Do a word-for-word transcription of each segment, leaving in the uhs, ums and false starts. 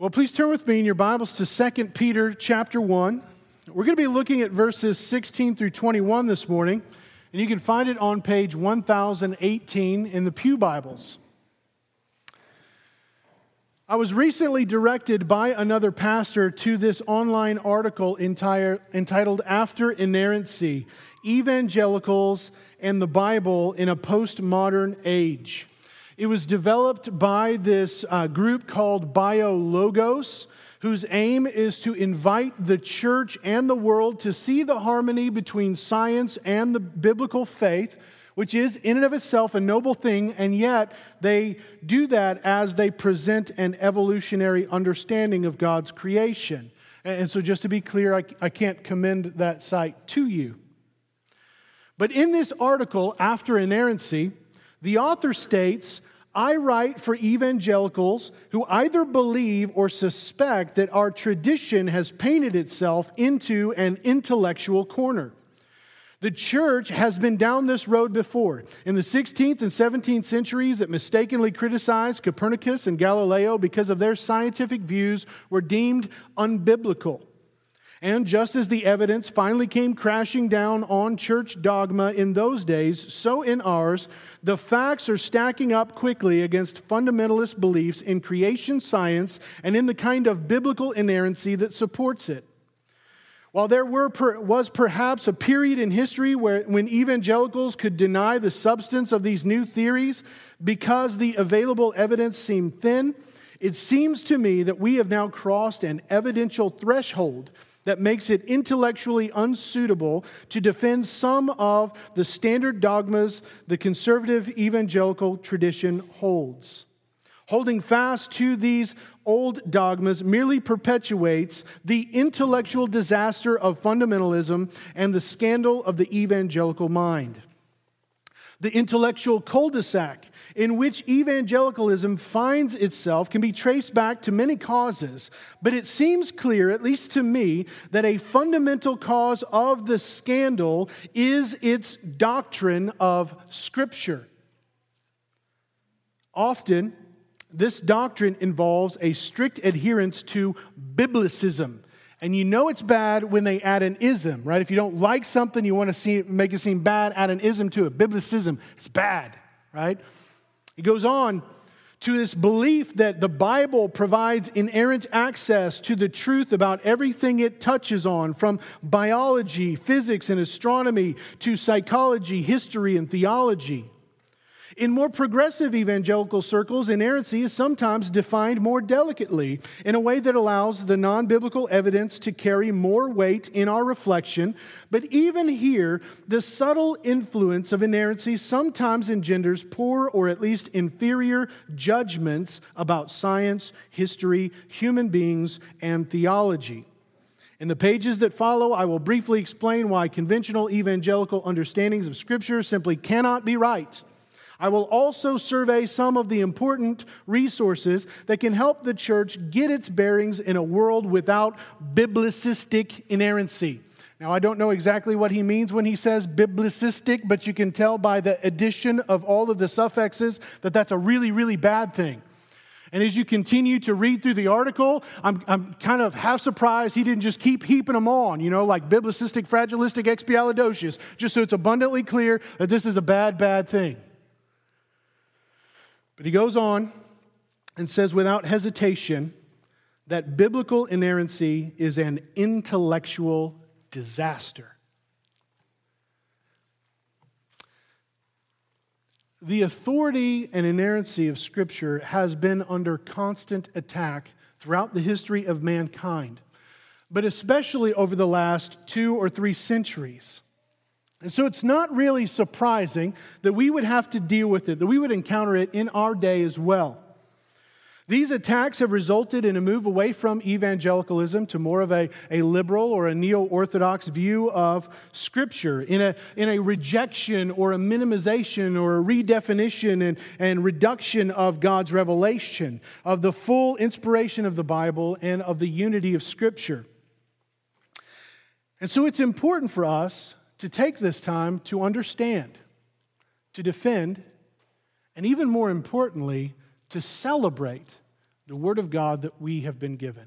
Well, please turn with me in your Bibles to Second Peter chapter one. We're going to be looking at verses sixteen through twenty-one this morning, and you can find it on page one thousand eighteen in the Pew Bibles. I was recently directed by another pastor to this online article entire, entitled After Inerrancy, Evangelicals and the Bible in a Postmodern Age. It was developed by this uh, group called BioLogos, whose aim is to invite the church and the world to see the harmony between science and the biblical faith, which is in and of itself a noble thing, and yet they do that as they present an evolutionary understanding of God's creation. And so just to be clear, I, I can't commend that site to you. But in this article, After Inerrancy, the author states, I write for evangelicals who either believe or suspect that our tradition has painted itself into an intellectual corner. The church has been down this road before. In the sixteenth and seventeenth centuries, it mistakenly criticized Copernicus and Galileo because of their scientific views were deemed unbiblical. And just as the evidence finally came crashing down on church dogma in those days, so in ours, the facts are stacking up quickly against fundamentalist beliefs in creation science and in the kind of biblical inerrancy that supports it. While there were per, was perhaps a period in history where when evangelicals could deny the substance of these new theories because the available evidence seemed thin, it seems to me that we have now crossed an evidential threshold that makes it intellectually unsuitable to defend some of the standard dogmas the conservative evangelical tradition holds. Holding fast to these old dogmas merely perpetuates the intellectual disaster of fundamentalism and the scandal of the evangelical mind. The intellectual cul-de-sac in which evangelicalism finds itself can be traced back to many causes, but it seems clear, at least to me, that a fundamental cause of the scandal is its doctrine of Scripture. Often, this doctrine involves a strict adherence to Biblicism. And you know it's bad when they add an ism, right? If you don't like something, you want to see it, make it seem bad, add an ism to it. Biblicism, it's bad, right? It goes on to this belief that the Bible provides inerrant access to the truth about everything it touches on, from biology, physics, and astronomy to psychology, history, and theology. In more progressive evangelical circles, inerrancy is sometimes defined more delicately in a way that allows the non-biblical evidence to carry more weight in our reflection. But even here, the subtle influence of inerrancy sometimes engenders poor or at least inferior judgments about science, history, human beings, and theology. In the pages that follow, I will briefly explain why conventional evangelical understandings of Scripture simply cannot be right. I will also survey some of the important resources that can help the church get its bearings in a world without biblicistic inerrancy. Now, I don't know exactly what he means when he says biblicistic, but you can tell by the addition of all of the suffixes that that's a really, really bad thing. And as you continue to read through the article, I'm, I'm kind of half surprised he didn't just keep heaping them on, you know, like biblicistic, fragilistic, expialidocious, just so it's abundantly clear that this is a bad, bad thing. But he goes on and says without hesitation that biblical inerrancy is an intellectual disaster. The authority and inerrancy of Scripture has been under constant attack throughout the history of mankind, but especially over the last two or three centuries. And so it's not really surprising that we would have to deal with it, that we would encounter it in our day as well. These attacks have resulted in a move away from evangelicalism to more of a, a liberal or a neo-orthodox view of Scripture, in a, in a rejection or a minimization or a redefinition and, and reduction of God's revelation, of the full inspiration of the Bible and of the unity of Scripture. And so it's important for us to take this time to understand, to defend, and even more importantly, to celebrate the Word of God that we have been given.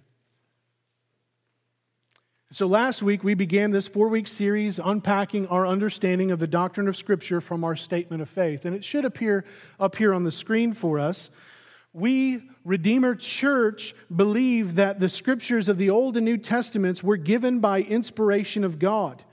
So last week, we began this four-week series unpacking our understanding of the doctrine of Scripture from our statement of faith. And it should appear up here on the screen for us. We, Redeemer Church, believe that the Scriptures of the Old and New Testaments were given by inspiration of God.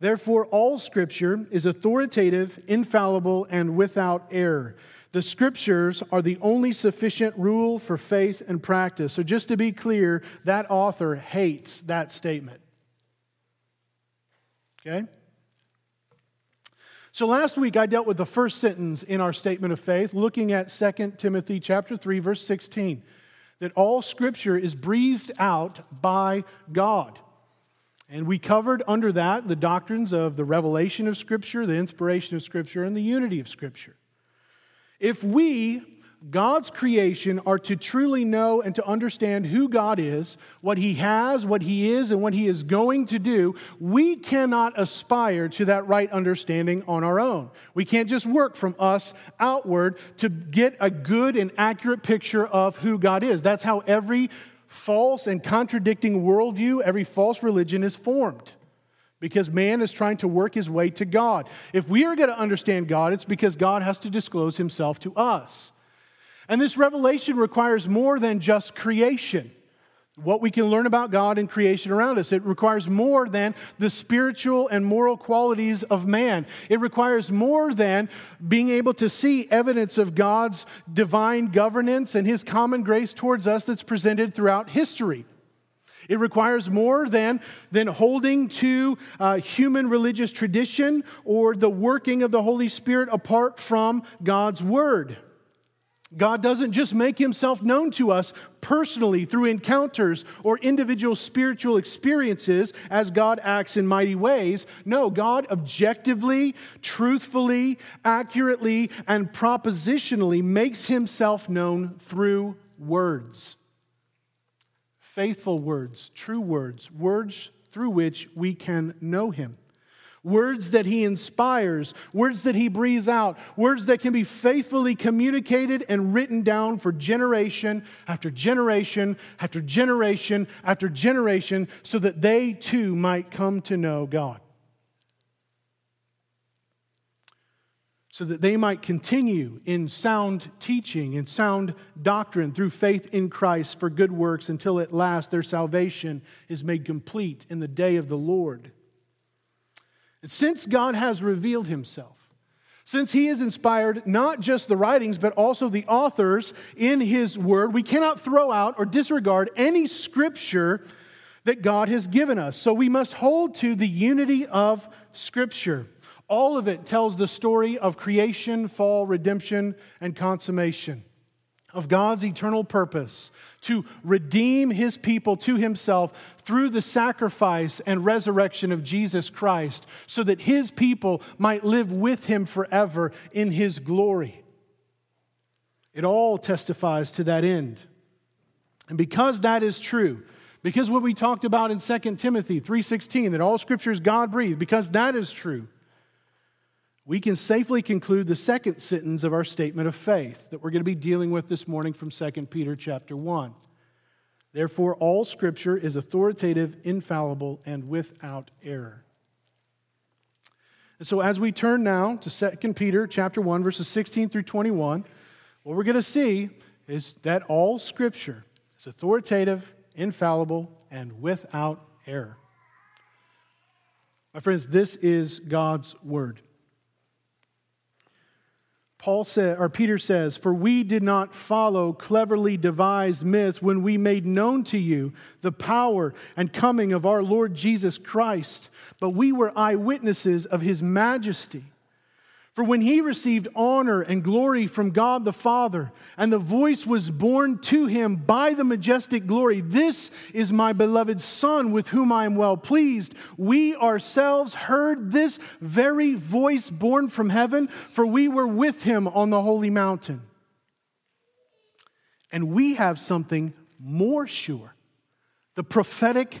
Therefore, all Scripture is authoritative, infallible, and without error. The Scriptures are the only sufficient rule for faith and practice. So just to be clear, that author hates that statement. Okay? So last week I dealt with the first sentence in our statement of faith, looking at Second Timothy chapter three, verse sixteen, that all Scripture is breathed out by God. And we covered under that the doctrines of the revelation of Scripture, the inspiration of Scripture, and the unity of Scripture. If we, God's creation, are to truly know and to understand who God is, what He has, what He is, and what He is going to do, we cannot aspire to that right understanding on our own. We can't just work from us outward to get a good and accurate picture of who God is. That's how every false and contradicting worldview, every false religion is formed. Because man is trying to work his way to God. If we are going to understand God, it's because God has to disclose Himself to us. And this revelation requires more than just creation, what we can learn about God and creation around us. It requires more than the spiritual and moral qualities of man. It requires more than being able to see evidence of God's divine governance and His common grace towards us that's presented throughout history. It requires more than, than holding to uh, human religious tradition or the working of the Holy Spirit apart from God's Word. God doesn't just make Himself known to us personally through encounters or individual spiritual experiences as God acts in mighty ways. No, God objectively, truthfully, accurately, and propositionally makes Himself known through words. Faithful words, true words, words through which we can know Him. Words that He inspires, words that He breathes out, words that can be faithfully communicated and written down for generation after generation after generation after generation so that they too might come to know God. So that they might continue in sound teaching and sound doctrine through faith in Christ for good works until at last their salvation is made complete in the day of the Lord. And since God has revealed Himself, since He has inspired not just the writings but also the authors in His Word, we cannot throw out or disregard any Scripture that God has given us. So we must hold to the unity of Scripture. All of it tells the story of creation, fall, redemption, and consummation, of God's eternal purpose to redeem His people to Himself through the sacrifice and resurrection of Jesus Christ so that His people might live with Him forever in His glory. It all testifies to that end. And because that is true, because what we talked about in Second Timothy three sixteen, that all Scripture is God-breathed, because that is true, we can safely conclude the second sentence of our statement of faith that we're going to be dealing with this morning from Second Peter chapter one. Therefore, all Scripture is authoritative, infallible, and without error. And so as we turn now to Second Peter chapter one, verses sixteen through twenty-one, what we're going to see is that all Scripture is authoritative, infallible, and without error. My friends, this is God's Word. Paul said, or Peter says, for we did not follow cleverly devised myths when we made known to you the power and coming of our Lord Jesus Christ, but we were eyewitnesses of His majesty. For when He received honor and glory from God the Father, and the voice was borne to Him by the majestic glory, this is my beloved Son with whom I am well pleased. We ourselves heard this very voice borne from heaven, for we were with Him on the holy mountain. And we have something more sure, the prophetic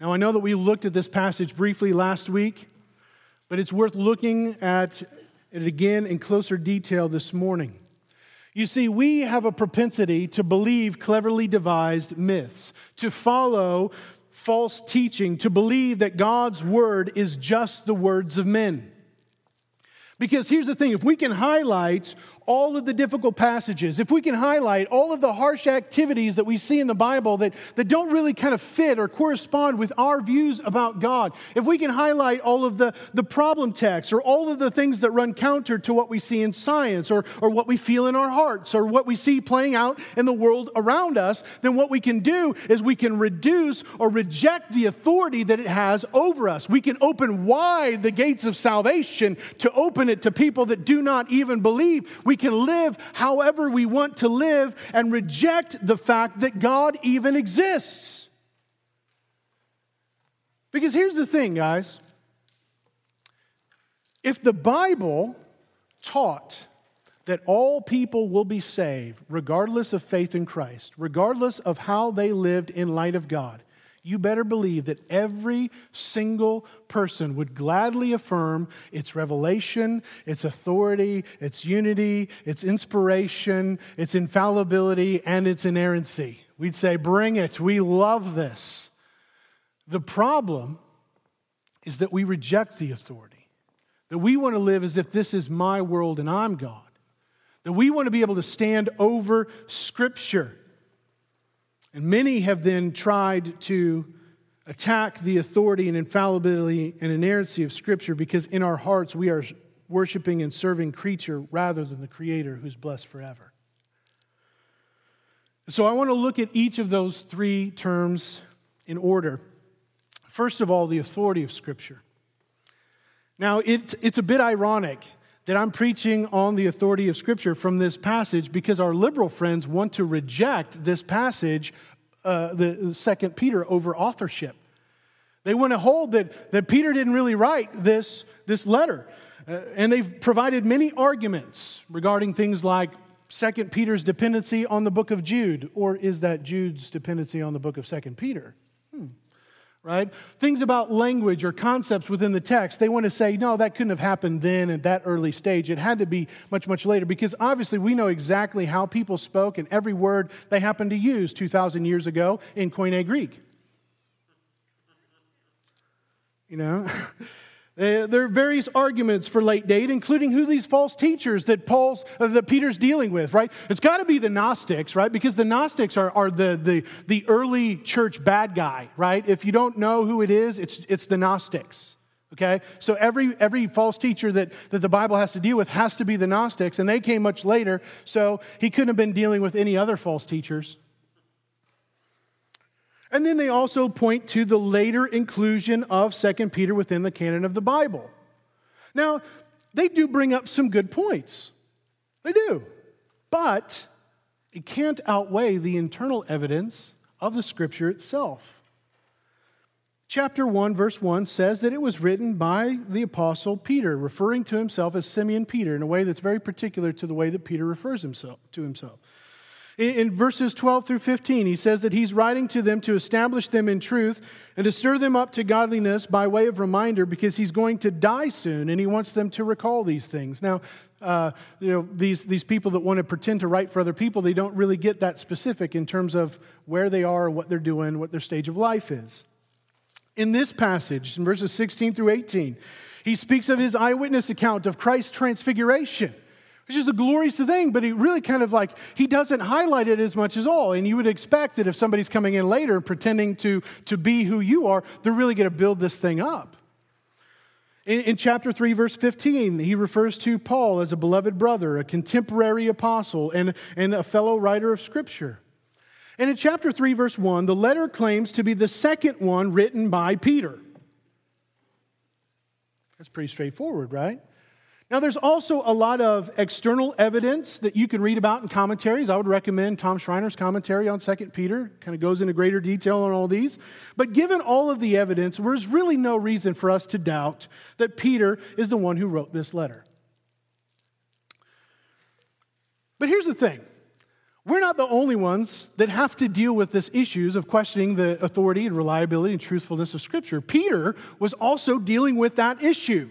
Now, I know that we looked at this passage briefly last week, but it's worth looking at it again in closer detail this morning. You see, we have a propensity to believe cleverly devised myths, to follow false teaching, to believe that God's word is just the words of men. Because here's the thing, if we can highlight all of the difficult passages, if we can highlight all of the harsh activities that we see in the Bible that, that don't really kind of fit or correspond with our views about God, if we can highlight all of the, the problem texts or all of the things that run counter to what we see in science or, or what we feel in our hearts or what we see playing out in the world around us, then what we can do is we can reduce or reject the authority that it has over us. We can open wide the gates of salvation to open it to people that do not even believe. We We can live however we want to live and reject the fact that God even exists. Because here's the thing, guys. If the Bible taught that all people will be saved regardless of faith in Christ, regardless of how they lived in light of God, you better believe that every single person would gladly affirm its revelation, its authority, its unity, its inspiration, its infallibility, and its inerrancy. We'd say, bring it. We love this. The problem is that we reject the authority, that we want to live as if this is my world and I'm God, that we want to be able to stand over Scripture. And many have then tried to attack the authority and infallibility and inerrancy of Scripture because in our hearts we are worshiping and serving creature rather than the Creator who's blessed forever. So I want to look at each of those three terms in order. First of all, the authority of Scripture. Now, it, it's a bit ironic that I'm preaching on the authority of Scripture from this passage because our liberal friends want to reject this passage Uh, the Second Peter over authorship. They want to hold that, that Peter didn't really write this, this letter. Uh, and they've provided many arguments regarding things like Second Peter's dependency on the book of Jude, or is that Jude's dependency on the book of Second Peter? Hmm. Right? Things about language or concepts within the text, they want to say, no, that couldn't have happened then at that early stage. It had to be much, much later because obviously we know exactly how people spoke and every word they happened to use two thousand years ago in Koine Greek. You know? There are various arguments for late date, including who these false teachers that Paul's, uh, that Peter's dealing with, right? It's got to be the Gnostics, right? Because the Gnostics are, are the, the the early church bad guy, right? If you don't know who it is, it's it's the Gnostics, okay? So every every false teacher that, that the Bible has to deal with has to be the Gnostics, and they came much later, so he couldn't have been dealing with any other false teachers. And then they also point to the later inclusion of Second Peter within the canon of the Bible. Now, they do bring up some good points. They do. But it can't outweigh the internal evidence of the Scripture itself. Chapter one, verse one says that it was written by the Apostle Peter, referring to himself as Simeon Peter in a way that's very particular to the way that Peter refers himself to himself. In verses twelve through fifteen, he says that he's writing to them to establish them in truth and to stir them up to godliness by way of reminder because he's going to die soon and he wants them to recall these things. Now, uh, you know, these, these people that want to pretend to write for other people, they don't really get that specific in terms of where they are, what they're doing, what their stage of life is. In this passage, in verses sixteen through eighteen, he speaks of his eyewitness account of Christ's transfiguration, which is a glorious thing, but he really kind of like, he doesn't highlight it as much as all. And you would expect that if somebody's coming in later pretending to, to be who you are, they're really going to build this thing up. In, in chapter three, verse fifteen, he refers to Paul as a beloved brother, a contemporary apostle, and, and a fellow writer of Scripture. And in chapter three, verse one, the letter claims to be the second one written by Peter. That's pretty straightforward, right? Now, there's also a lot of external evidence that you can read about in commentaries. I would recommend Tom Schreiner's commentary on Second Peter. Kind of goes into greater detail on all these. But given all of the evidence, there's really no reason for us to doubt that Peter is the one who wrote this letter. But here's the thing. We're not the only ones that have to deal with these issues of questioning the authority and reliability and truthfulness of Scripture. Peter was also dealing with that issue.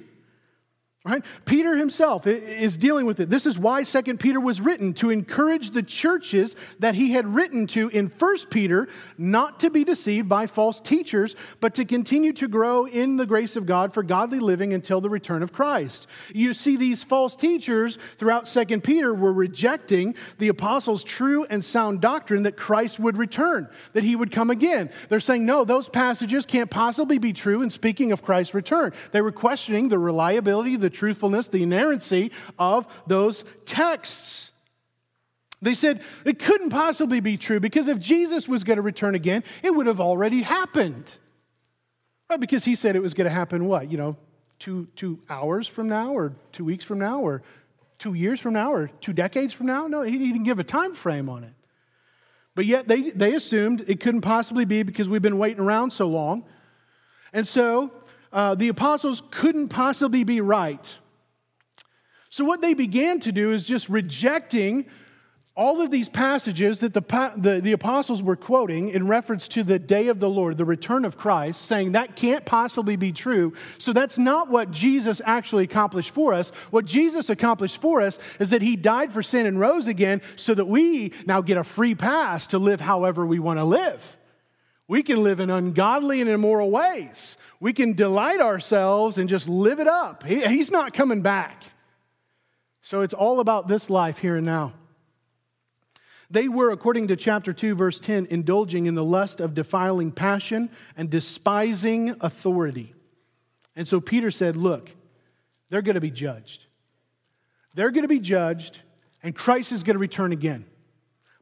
Right? Peter himself is dealing with it. This is why Second Peter was written, to encourage the churches that he had written to in First Peter not to be deceived by false teachers, but to continue to grow in the grace of God for godly living until the return of Christ. You see, these false teachers throughout Second Peter were rejecting the apostles' true and sound doctrine that Christ would return, that he would come again. They're saying, no, those passages can't possibly be true in speaking of Christ's return. They were questioning the reliability, the truthfulness, the inerrancy of those texts. They said it couldn't possibly be true because if Jesus was going to return again, it would have already happened. Right? Because he said it was going to happen, what, you know, two, two hours from now or two weeks from now or two years from now or two decades from now? No, he didn't give a time frame on it. But yet they, they assumed it couldn't possibly be because we've been waiting around so long. And so Uh, the apostles couldn't possibly be right. So what they began to do is just rejecting all of these passages that the, the, the apostles were quoting in reference to the day of the Lord, the return of Christ, saying that can't possibly be true. So that's not what Jesus actually accomplished for us. What Jesus accomplished for us is that he died for sin and rose again so that we now get a free pass to live however we want to live. We can live in ungodly and immoral ways. We can delight ourselves and just live it up. He, he's not coming back. So it's all about this life here and now. They were, according to chapter two, verse ten, indulging in the lust of defiling passion and despising authority. And so Peter said, look, they're going to be judged. They're going to be judged, and Christ is going to return again.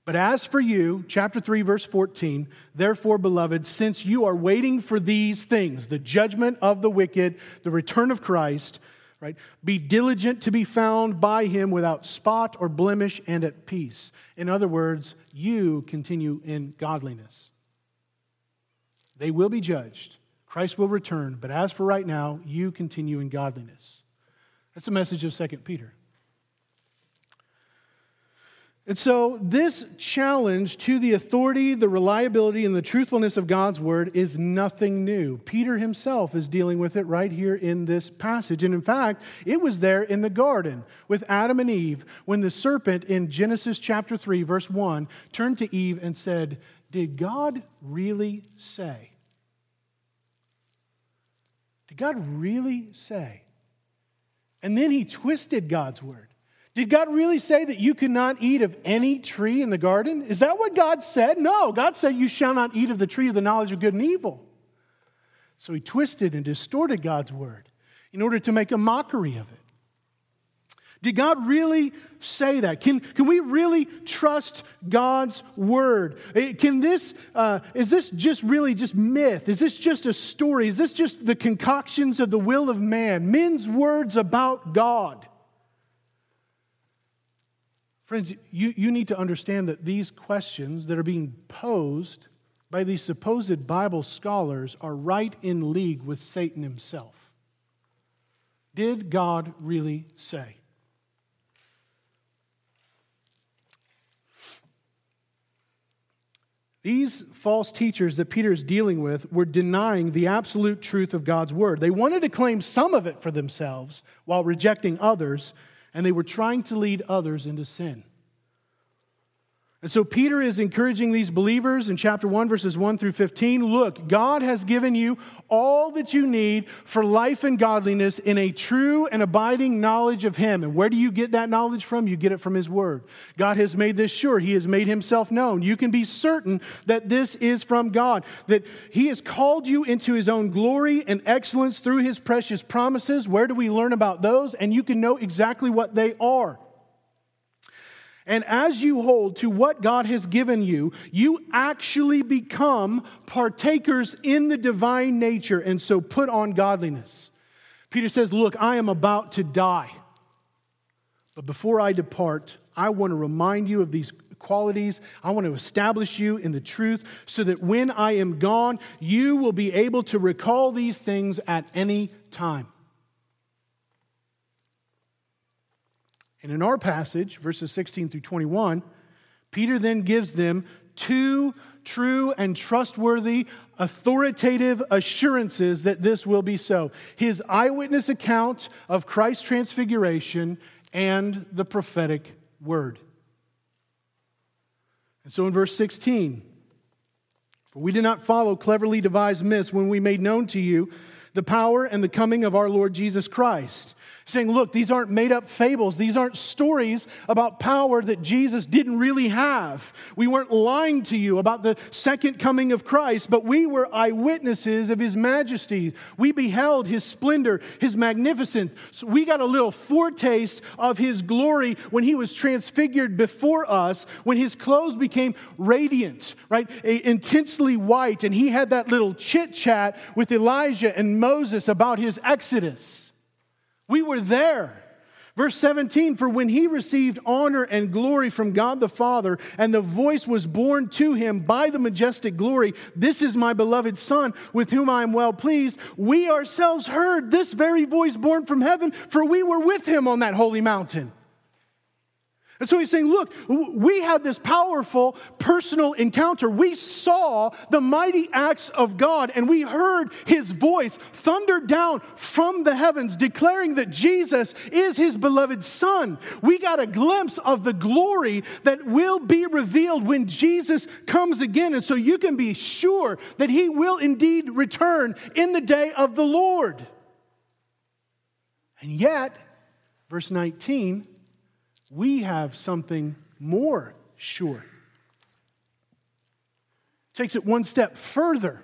But as for you, chapter three, verse fourteen, therefore, beloved, since you are waiting for these things, the judgment of the wicked, the return of Christ, right? Be diligent to be found by him without spot or blemish and at peace. In other words, you continue in godliness. They will be judged. Christ will return. But as for right now, you continue in godliness. That's the message of Second Peter. And so this challenge to the authority, the reliability, and the truthfulness of God's word is nothing new. Peter himself is dealing with it right here in this passage. And in fact, it was there in the garden with Adam and Eve when the serpent in Genesis chapter three, verse one, turned to Eve and said, "Did God really say? Did God really say?" And then he twisted God's word. Did God really say that you could not eat of any tree in the garden? Is that what God said? No, God said you shall not eat of the tree of the knowledge of good and evil. So he twisted and distorted God's word in order to make a mockery of it. Did God really say that? Can, can we really trust God's word? Can this, uh, is this just really just myth? Is this just a story? Is this just the concoctions of the will of man? Men's words about God? Friends, you, you need to understand that these questions that are being posed by these supposed Bible scholars are right in league with Satan himself. Did God really say? These false teachers that Peter is dealing with were denying the absolute truth of God's word. They wanted to claim some of it for themselves while rejecting others, and they were trying to lead others into sin. And so Peter is encouraging these believers in chapter one, verses one through fifteen. Look, God has given you all that you need for life and godliness in a true and abiding knowledge of him. And where do you get that knowledge from? You get it from his word. God has made this sure. He has made himself known. You can be certain that this is from God, that he has called you into his own glory and excellence through his precious promises. Where do we learn about those? And you can know exactly what they are. And as you hold to what God has given you, you actually become partakers in the divine nature, and so put on godliness. Peter says, look, I am about to die. But before I depart, I want to remind you of these qualities. I want to establish you in the truth so that when I am gone, you will be able to recall these things at any time. And in our passage, verses sixteen through twenty-one, Peter then gives them two true and trustworthy, authoritative assurances that this will be so. His eyewitness account of Christ's transfiguration and the prophetic word. And so in verse sixteen, for we did not follow cleverly devised myths when we made known to you the power and the coming of our Lord Jesus Christ. Saying, look, these aren't made-up fables. These aren't stories about power that Jesus didn't really have. We weren't lying to you about the second coming of Christ, but we were eyewitnesses of His majesty. We beheld His splendor, His magnificence. So we got a little foretaste of His glory when He was transfigured before us, when His clothes became radiant, right, intensely white, and He had that little chit-chat with Elijah and Moses about His exodus. We were there. Verse seventeen, for when He received honor and glory from God the Father, and the voice was borne to Him by the majestic glory, this is my beloved Son, with whom I am well pleased, we ourselves heard this very voice borne from heaven, for we were with Him on that holy mountain. And so He's saying, look, we had this powerful personal encounter. We saw the mighty acts of God, and we heard His voice thunder down from the heavens, declaring that Jesus is His beloved Son. We got a glimpse of the glory that will be revealed when Jesus comes again. And so you can be sure that He will indeed return in the day of the Lord. And yet, verse nineteen, we have something more sure. Takes it one step further.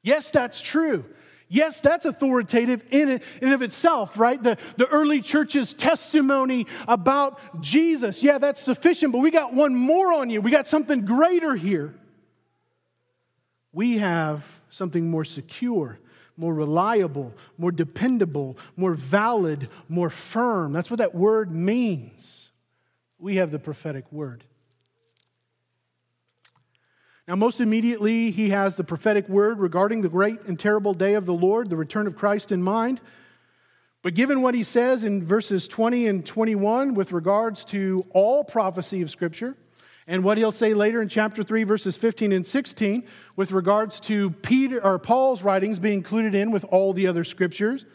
Yes, that's true. Yes, that's authoritative in and in of itself, right? The, the early church's testimony about Jesus. Yeah, that's sufficient, but we got one more on you. We got something greater here. We have something more secure, more reliable, more dependable, more valid, more firm. That's what that word means. We have the prophetic word. Now, most immediately, he has the prophetic word regarding the great and terrible day of the Lord, the return of Christ in mind. But given what he says in verses twenty and twenty-one with regards to all prophecy of Scripture, and what he'll say later in chapter three, verses fifteen and sixteen, with regards to Peter or Paul's writings being included in with all the other scriptures,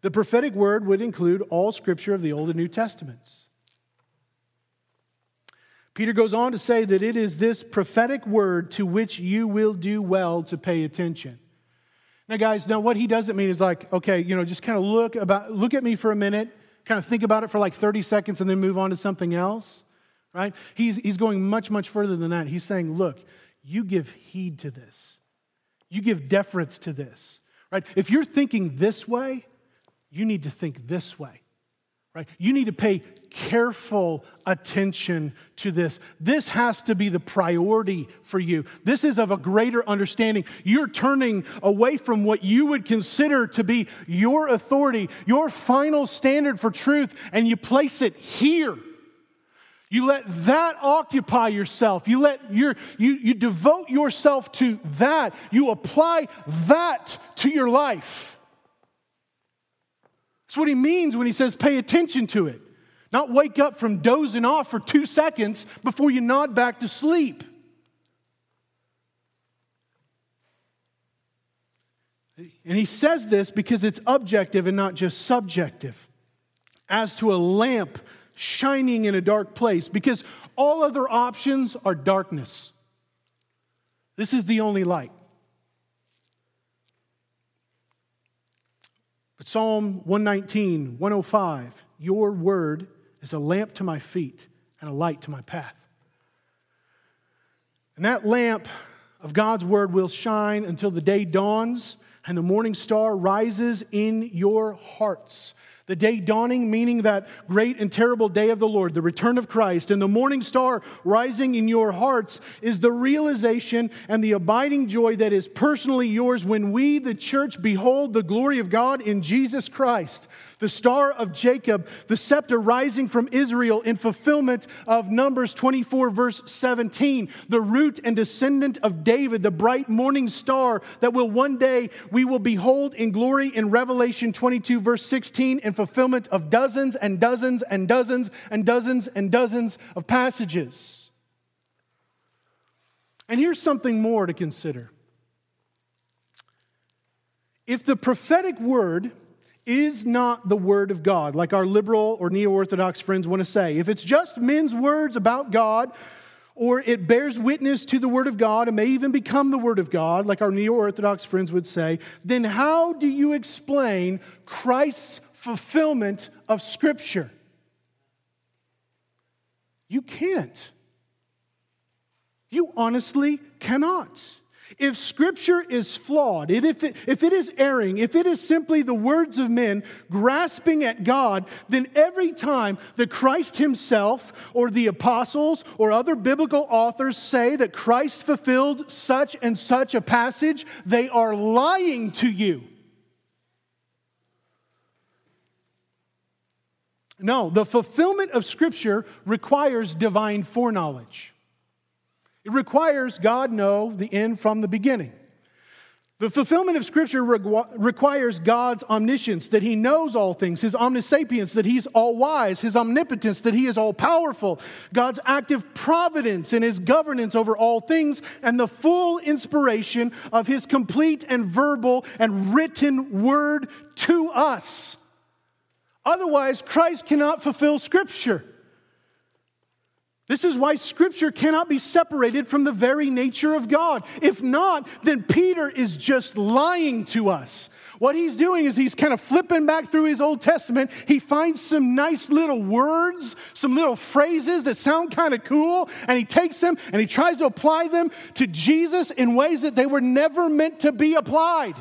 the prophetic word would include all scripture of the Old and New Testaments. Peter goes on to say that it is this prophetic word to which you will do well to pay attention. Now, guys, now what he doesn't mean is like, okay, you know, just kind of look about, look at me for a minute, kind of think about it for like thirty seconds and then move on to something else. Right? He's, he's going much, much further than that. He's saying, look, you give heed to this. You give deference to this. Right? If you're thinking this way, you need to think this way. Right? You need to pay careful attention to this. This has to be the priority for you. This is of a greater understanding. You're turning away from what you would consider to be your authority, your final standard for truth, and you place it here. You let that occupy yourself. You let your you you devote yourself to that. You apply that to your life. That's what he means when he says pay attention to it. Not wake up from dozing off for two seconds before you nod back to sleep. And he says this because it's objective and not just subjective. As to a lamp shining in a dark place, because all other options are darkness. This is the only light. But Psalm one nineteen, one oh five, your word is a lamp to my feet and a light to my path. And that lamp of God's word will shine until the day dawns and the morning star rises in your hearts. The day dawning, meaning that great and terrible day of the Lord, the return of Christ, and the morning star rising in your hearts is the realization and the abiding joy that is personally yours when we, the church, behold the glory of God in Jesus Christ, the star of Jacob, the scepter rising from Israel in fulfillment of Numbers twenty-four, verse seventeen, the root and descendant of David, the bright morning star that will one day we will behold in glory in Revelation twenty-two, verse sixteen, and fulfillment of dozens and dozens and dozens and dozens and dozens of passages. And here's something more to consider. If the prophetic word is not the word of God, like our liberal or neo-Orthodox friends want to say, if it's just men's words about God, or it bears witness to the word of God and may even become the word of God, like our neo-Orthodox friends would say, then how do you explain Christ's fulfillment of Scripture? You can't. You honestly cannot. If Scripture is flawed, if it, if it is erring, if it is simply the words of men grasping at God, then every time the Christ himself or the apostles or other biblical authors say that Christ fulfilled such and such a passage, they are lying to you. No, the fulfillment of Scripture requires divine foreknowledge. It requires God know the end from the beginning. The fulfillment of Scripture re- requires God's omniscience, that he knows all things, his omnisapience, that he's all-wise, his omnipotence, that he is all-powerful, God's active providence and his governance over all things, and the full inspiration of his complete and verbal and written word to us. Otherwise, Christ cannot fulfill Scripture. This is why Scripture cannot be separated from the very nature of God. If not, then Peter is just lying to us. What he's doing is he's kind of flipping back through his Old Testament. He finds some nice little words, some little phrases that sound kind of cool, and he takes them and he tries to apply them to Jesus in ways that they were never meant to be applied.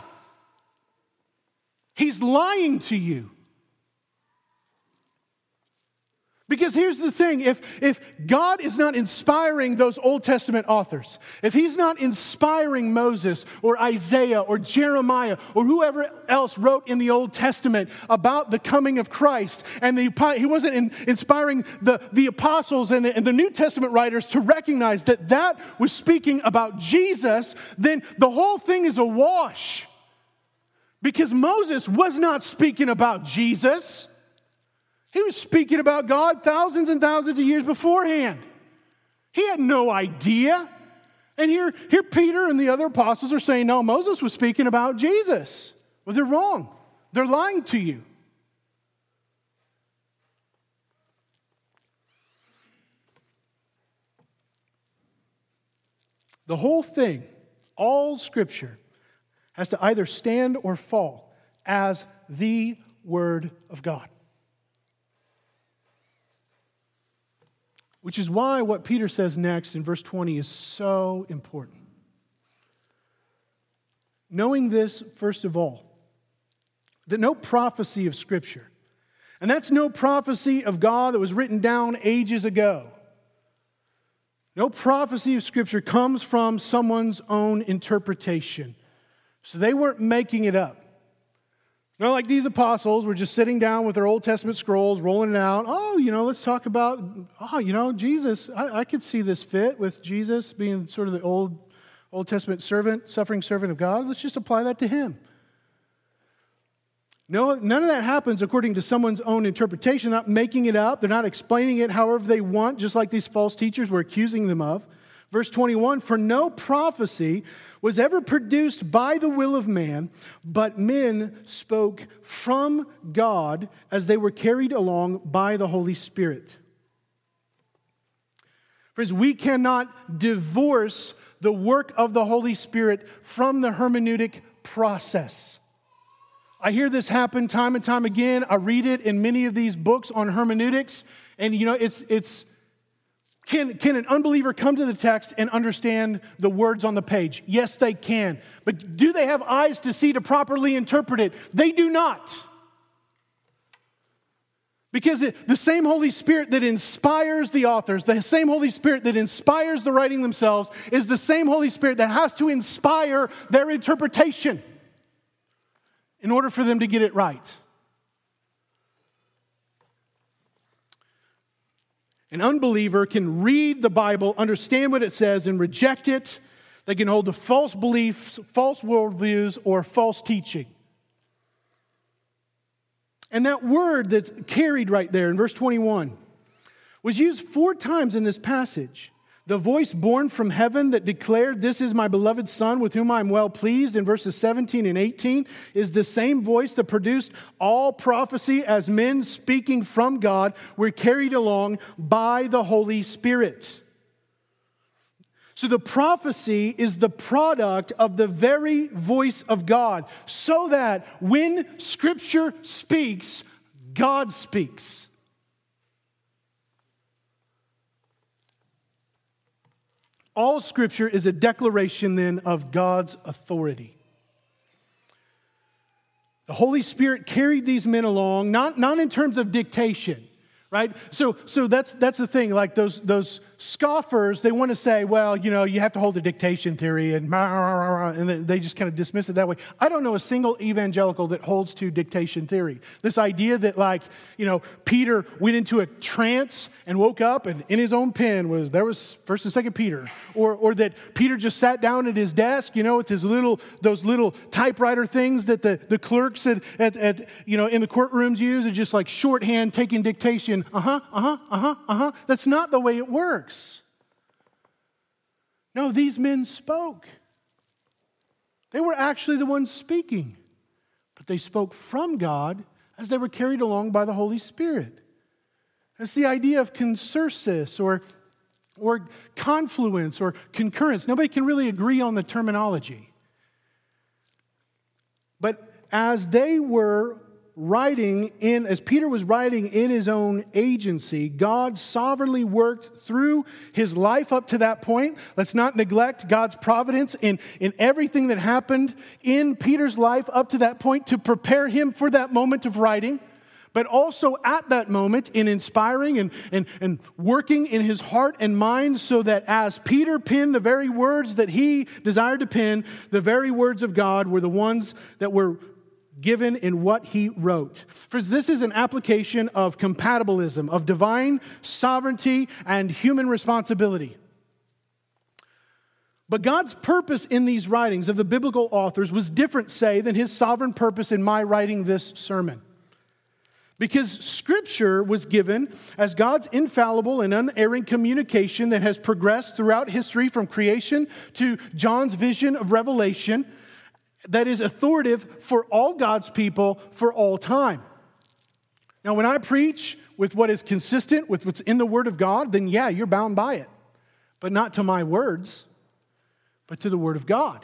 He's lying to you. Because here's the thing, if, if God is not inspiring those Old Testament authors, if he's not inspiring Moses or Isaiah or Jeremiah or whoever else wrote in the Old Testament about the coming of Christ, and the, he wasn't in, inspiring the, the apostles and the, and the New Testament writers to recognize that that was speaking about Jesus, then the whole thing is a wash. Because Moses was not speaking about Jesus. He was speaking about God thousands and thousands of years beforehand. He had no idea. And here, here Peter and the other apostles are saying, no, Moses was speaking about Jesus. Well, they're wrong. They're lying to you. The whole thing, all Scripture, has to either stand or fall as the Word of God. Which is why what Peter says next in verse twenty is so important. Knowing this, first of all, that no prophecy of Scripture, and that's no prophecy of God that was written down ages ago. No prophecy of Scripture comes from someone's own interpretation. So they weren't making it up. No, like these apostles were just sitting down with their Old Testament scrolls, rolling it out. Oh, you know, let's talk about, oh, you know, Jesus. I, I could see this fit with Jesus being sort of the old Old Testament servant, suffering servant of God. Let's just apply that to him. No, none of that happens according to someone's own interpretation. They're not making it up. They're not explaining it however they want, just like these false teachers were accusing them of. Verse twenty-one, for no prophecy was ever produced by the will of man, but men spoke from God as they were carried along by the Holy Spirit. Friends, we cannot divorce the work of the Holy Spirit from the hermeneutic process. I hear this happen time and time again. I read it in many of these books on hermeneutics, and you know, it's it's Can, can an unbeliever come to the text and understand the words on the page? Yes, they can. But do they have eyes to see to properly interpret it? They do not. Because the same Holy Spirit that inspires the authors, the same Holy Spirit that inspires the writing themselves, is the same Holy Spirit that has to inspire their interpretation in order for them to get it right. An unbeliever can read the Bible, understand what it says, and reject it. They can hold to false beliefs, false worldviews, or false teaching. And that word that's carried right there in verse twenty-one was used four times in this passage. The voice born from heaven that declared, "This is my beloved Son with whom I am well pleased," in verses seventeen and eighteen, is the same voice that produced all prophecy as men speaking from God were carried along by the Holy Spirit. So the prophecy is the product of the very voice of God, so that when Scripture speaks, God speaks. All Scripture is a declaration then of God's authority. The Holy Spirit carried these men along, not, not in terms of dictation. Right? So so that's that's the thing. Like those those scoffers, they want to say, well, you know, you have to hold the dictation theory, and, and they just kind of dismiss it that way. I don't know a single evangelical that holds to dictation theory. This idea that, like, you know, Peter went into a trance and woke up, and in his own pen was there was First and Second Peter, or or that Peter just sat down at his desk, you know, with his little those little typewriter things that the, the clerks at, at at you know in the courtrooms use, and just like shorthand taking dictation. Uh-huh, uh-huh, uh-huh, uh-huh. That's not the way it works. No, these men spoke. They were actually the ones speaking, but they spoke from God as they were carried along by the Holy Spirit. That's the idea of consensus or, or confluence or concurrence. Nobody can really agree on the terminology. But as they were writing in, as Peter was writing in his own agency, God sovereignly worked through his life up to that point. Let's not neglect God's providence in, in everything that happened in Peter's life up to that point to prepare him for that moment of writing, but also at that moment in inspiring and, and, and working in his heart and mind so that as Peter penned the very words that he desired to pen, the very words of God were the ones that were given in what he wrote. Friends, this is an application of compatibilism, of divine sovereignty and human responsibility. But God's purpose in these writings of the biblical authors was different, say, than his sovereign purpose in my writing this sermon. Because Scripture was given as God's infallible and unerring communication that has progressed throughout history from creation to John's vision of Revelation, that is authoritative for all God's people for all time. Now, when I preach with what is consistent with what's in the Word of God, then yeah, you're bound by it. But not to my words, but to the Word of God.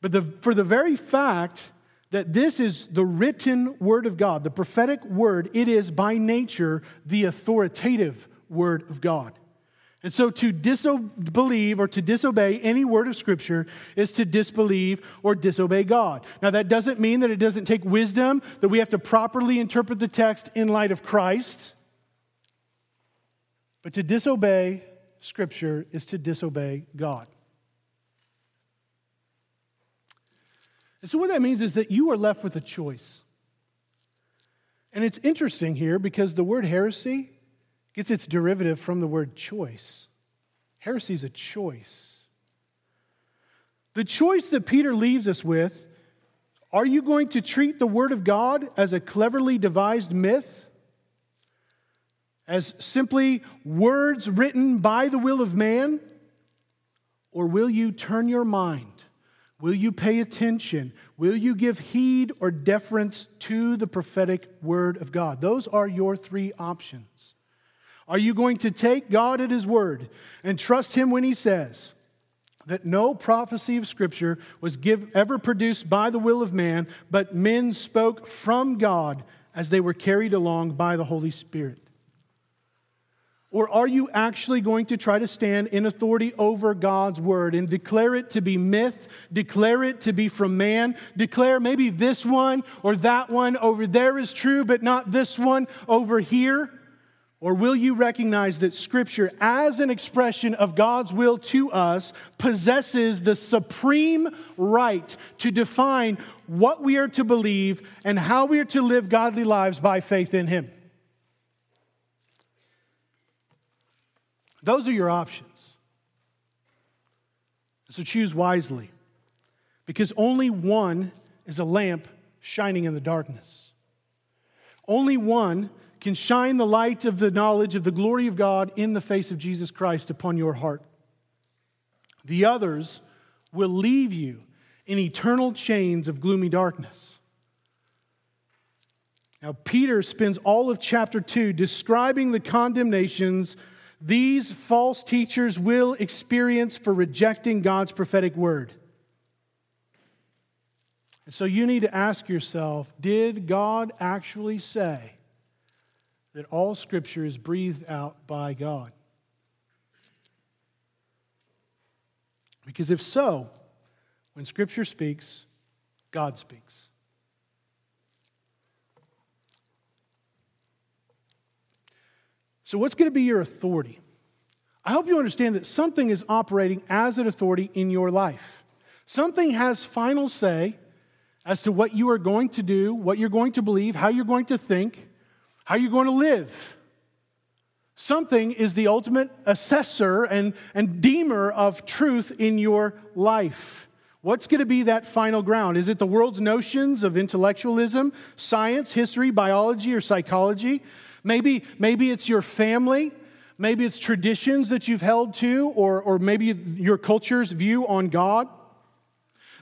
But the, for the very fact that this is the written Word of God, the prophetic Word, it is by nature the authoritative Word of God. And so to disbelieve or to disobey any word of Scripture is to disbelieve or disobey God. Now, that doesn't mean that it doesn't take wisdom, that we have to properly interpret the text in light of Christ. But to disobey Scripture is to disobey God. And so what that means is that you are left with a choice. And it's interesting here because the word heresy gets its derivative from the word choice. Heresy is a choice. The choice that Peter leaves us with, are you going to treat the Word of God as a cleverly devised myth? As simply words written by the will of man? Or will you turn your mind? Will you pay attention? Will you give heed or deference to the prophetic Word of God? Those are your three options. Are you going to take God at His word and trust Him when He says that no prophecy of Scripture was give, ever produced by the will of man, but men spoke from God as they were carried along by the Holy Spirit? Or are you actually going to try to stand in authority over God's word and declare it to be myth, declare it to be from man, declare maybe this one or that one over there is true, but not this one over here? Or will you recognize that Scripture, as an expression of God's will to us, possesses the supreme right to define what we are to believe and how we are to live godly lives by faith in Him? Those are your options. So choose wisely, because only one is a lamp shining in the darkness. Only one can shine the light of the knowledge of the glory of God in the face of Jesus Christ upon your heart. The others will leave you in eternal chains of gloomy darkness. Now, Peter spends all of chapter two describing the condemnations these false teachers will experience for rejecting God's prophetic word. And so you need to ask yourself, did God actually say that all Scripture is breathed out by God? Because if so, when Scripture speaks, God speaks. So what's going to be your authority? I hope you understand that something is operating as an authority in your life. Something has final say as to what you are going to do, what you're going to believe, how you're going to think, how you're going to live. Something is the ultimate assessor and, and deemer of truth in your life. What's going to be that final ground? Is it the world's notions of intellectualism, science, history, biology, or psychology? Maybe, maybe it's your family. Maybe it's traditions that you've held to, or, or maybe your culture's view on God.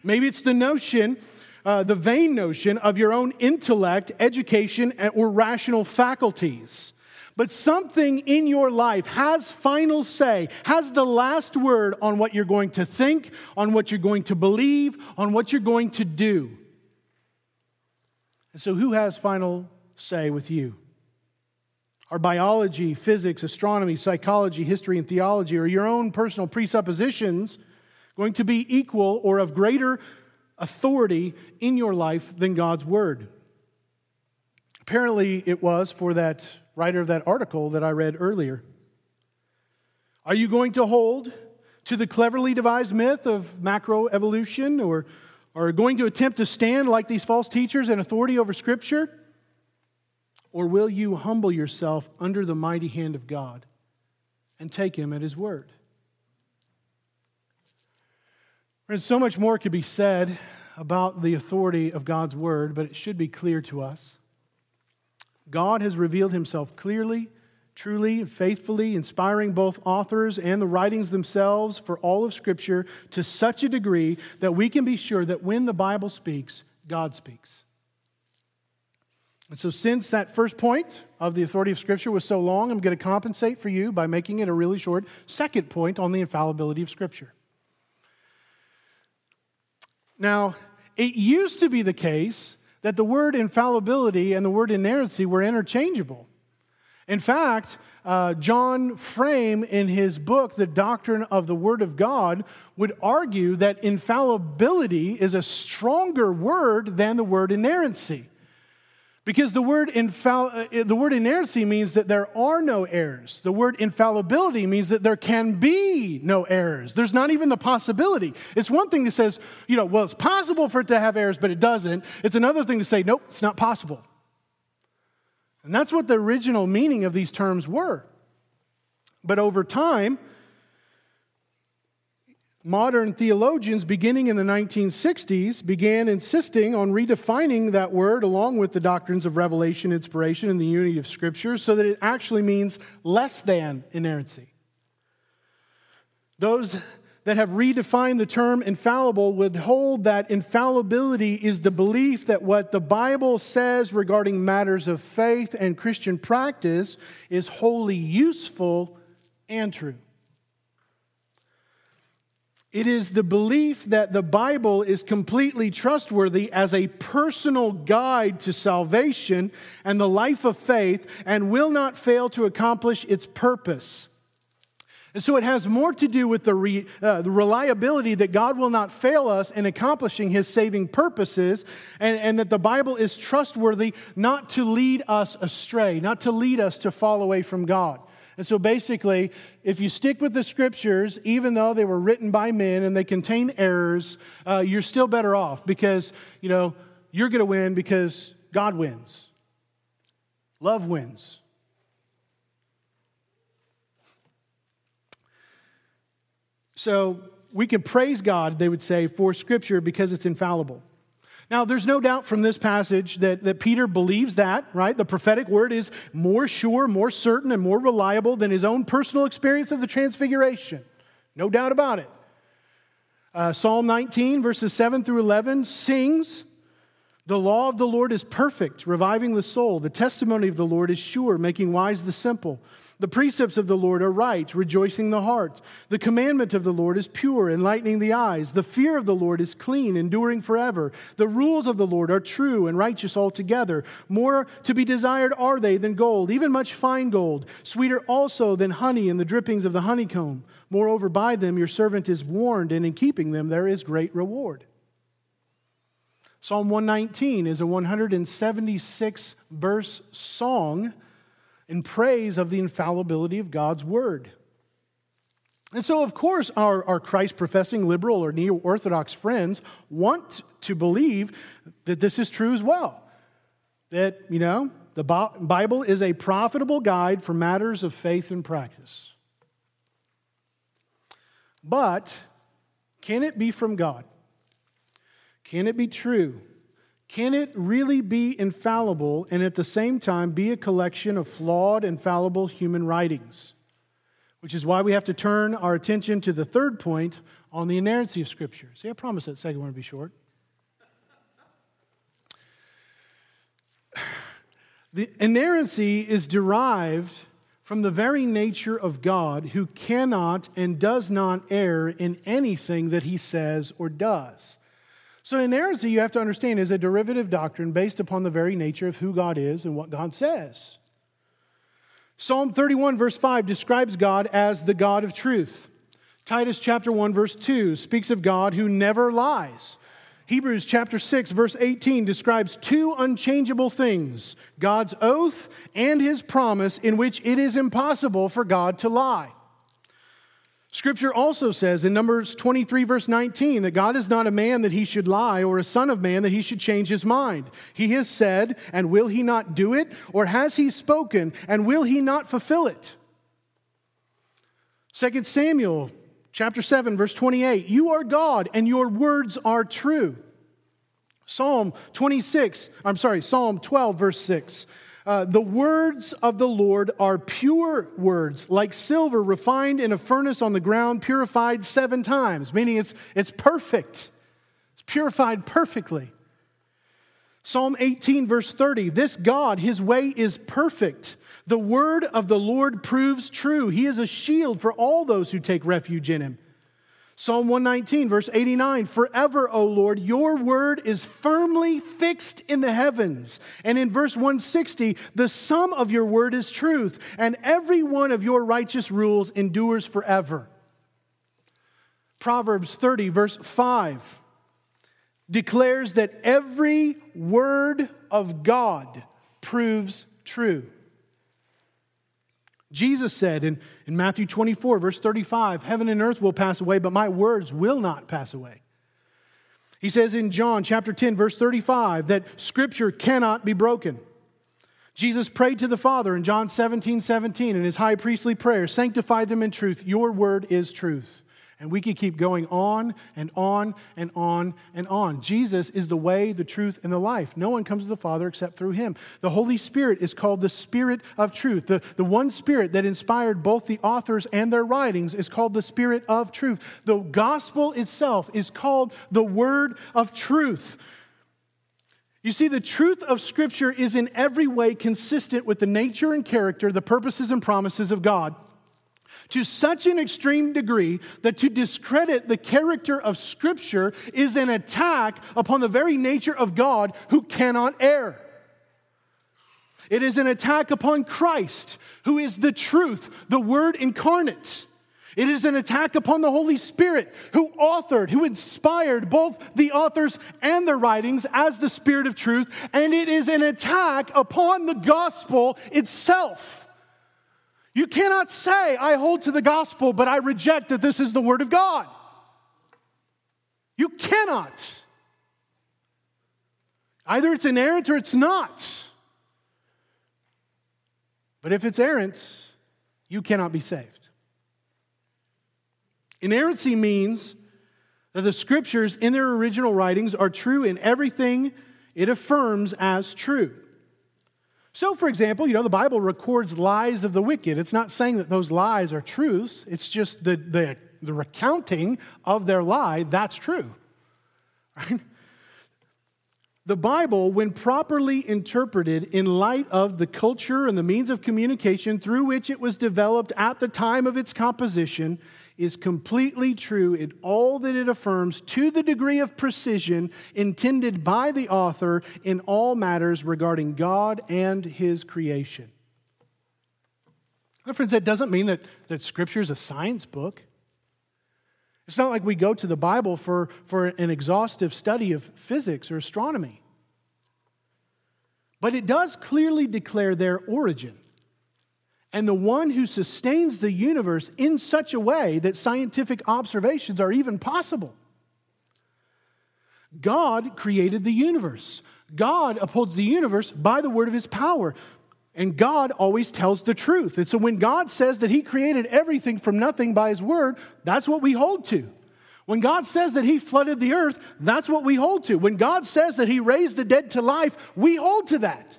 Maybe it's the notion, uh, the vain notion of your own intellect, education, or rational faculties. But something in your life has final say, has the last word on what you're going to think, on what you're going to believe, on what you're going to do. And so who has final say with you? Or biology, physics, astronomy, psychology, history, and theology, or your own personal presuppositions going to be equal or of greater authority in your life than God's word? Apparently it was for that writer of that article that I read earlier. Are you going to hold to the cleverly devised myth of macroevolution, or are going to attempt to stand like these false teachers in authority over Scripture? Or will you humble yourself under the mighty hand of God and take Him at His word? Friends, so much more could be said about the authority of God's word, but it should be clear to us. God has revealed Himself clearly, truly, and faithfully, inspiring both authors and the writings themselves for all of Scripture to such a degree that we can be sure that when the Bible speaks, God speaks. And so since that first point of the authority of Scripture was so long, I'm going to compensate for you by making it a really short second point on the infallibility of Scripture. Now, it used to be the case that the word infallibility and the word inerrancy were interchangeable. In fact, uh, John Frame, in his book, The Doctrine of the Word of God, would argue that infallibility is a stronger word than the word inerrancy. Because the word infall- the word inerrancy means that there are no errors. The word infallibility means that there can be no errors. There's not even the possibility. It's one thing that says, you know, well, it's possible for it to have errors, but it doesn't. It's another thing to say, nope, it's not possible. And that's what the original meaning of these terms were. But over time, modern theologians, beginning in the nineteen sixties, began insisting on redefining that word along with the doctrines of revelation, inspiration, and the unity of Scripture so that it actually means less than inerrancy. Those that have redefined the term infallible would hold that infallibility is the belief that what the Bible says regarding matters of faith and Christian practice is wholly useful and true. It is the belief that the Bible is completely trustworthy as a personal guide to salvation and the life of faith and will not fail to accomplish its purpose. And so it has more to do with the, re, uh, the reliability that God will not fail us in accomplishing His saving purposes, and, and that the Bible is trustworthy not to lead us astray, not to lead us to fall away from God. And so basically, if you stick with the Scriptures, even though they were written by men and they contain errors, uh, you're still better off because, you know, you're going to win because God wins. Love wins. So we can praise God, they would say, for Scripture because it's infallible. Now, there's no doubt from this passage that, that Peter believes that, right? The prophetic word is more sure, more certain, and more reliable than his own personal experience of the transfiguration. No doubt about it. Uh, Psalm nineteen, verses seven through eleven, sings, "The law of the Lord is perfect, reviving the soul. The testimony of the Lord is sure, making wise the simple. The precepts of the Lord are right, rejoicing the heart. The commandment of the Lord is pure, enlightening the eyes. The fear of the Lord is clean, enduring forever. The rules of the Lord are true and righteous altogether. More to be desired are they than gold, even much fine gold, sweeter also than honey and the drippings of the honeycomb. Moreover, by them your servant is warned, and in keeping them there is great reward." Psalm one nineteen is a one hundred seventy-six verse song in praise of the infallibility of God's Word. And so, of course, our, our Christ-professing liberal or neo-Orthodox friends want to believe that this is true as well. That, you know, the Bible is a profitable guide for matters of faith and practice. But can it be from God? Can it be true? Can it really be infallible and at the same time be a collection of flawed and fallible human writings? Which is why we have to turn our attention to the third point on the inerrancy of Scripture. See, I promised that second one would be short. The inerrancy is derived from the very nature of God, who cannot and does not err in anything that He says or does. So inerrancy, you have to understand, is a derivative doctrine based upon the very nature of who God is and what God says. Psalm thirty-one, verse five, describes God as the God of truth. Titus chapter one, verse two, speaks of God who never lies. Hebrews chapter six, verse eighteen, describes two unchangeable things, God's oath and His promise, in which it is impossible for God to lie. Scripture also says in Numbers twenty-three, verse nineteen, that God is not a man that He should lie, or a son of man that He should change His mind. He has said, and will He not do it? Or has He spoken, and will He not fulfill it? Second Samuel chapter seven, verse twenty-eight, "You are God, and your words are true." Psalm twenty-six, I'm sorry, Psalm twelve, verse six. Uh, the words of the Lord are pure words, like silver refined in a furnace on the ground, purified seven times. Meaning it's, it's perfect. It's purified perfectly. Psalm eighteen, verse thirty, "This God, His way is perfect. The word of the Lord proves true. He is a shield for all those who take refuge in Him." Psalm one nineteen, verse eighty-nine, "Forever, O Lord, your word is firmly fixed in the heavens." And in verse one sixty, "The sum of your word is truth, and every one of your righteous rules endures forever." Proverbs thirty, verse five, declares that every word of God proves true. Jesus said in, in Matthew twenty-four, verse thirty-five, "Heaven and earth will pass away, but my words will not pass away." He says in John chapter ten, verse thirty-five, that Scripture cannot be broken. Jesus prayed to the Father in John seventeen, seventeen, in His high priestly prayer, "Sanctify them in truth. Your word is truth." And we could keep going on and on and on and on. Jesus is the way, the truth, and the life. No one comes to the Father except through Him. The Holy Spirit is called the Spirit of Truth. The, the one Spirit that inspired both the authors and their writings is called the Spirit of Truth. The gospel itself is called the Word of Truth. You see, the truth of Scripture is in every way consistent with the nature and character, the purposes and promises of God. to such an extreme degree that to discredit the character of Scripture is an attack upon the very nature of God who cannot err. It is an attack upon Christ, who is the truth, the Word incarnate. It is an attack upon the Holy Spirit, who authored, who inspired both the authors and their writings as the Spirit of truth. And it is an attack upon the gospel itself. You cannot say, I hold to the gospel, but I reject that this is the Word of God. You cannot. Either it's inerrant or it's not. But if it's errant, you cannot be saved. Inerrancy means that the Scriptures in their original writings are true in everything it affirms as true. So, for example, you know, the Bible records lies of the wicked. It's not saying that those lies are truths. It's just the, the, the recounting of their lie, that's true. Right? The Bible, when properly interpreted in light of the culture and the means of communication through which it was developed at the time of its composition, is completely true in all that it affirms to the degree of precision intended by the author in all matters regarding God and His creation. My friends, that doesn't mean that, that Scripture is a science book. It's not like we go to the Bible for, for an exhaustive study of physics or astronomy. But it does clearly declare their origin and the one who sustains the universe in such a way that scientific observations are even possible. God created the universe. God upholds the universe by the word of His power. And God always tells the truth. And so when God says that He created everything from nothing by His word, that's what we hold to. When God says that He flooded the earth, that's what we hold to. When God says that He raised the dead to life, we hold to that.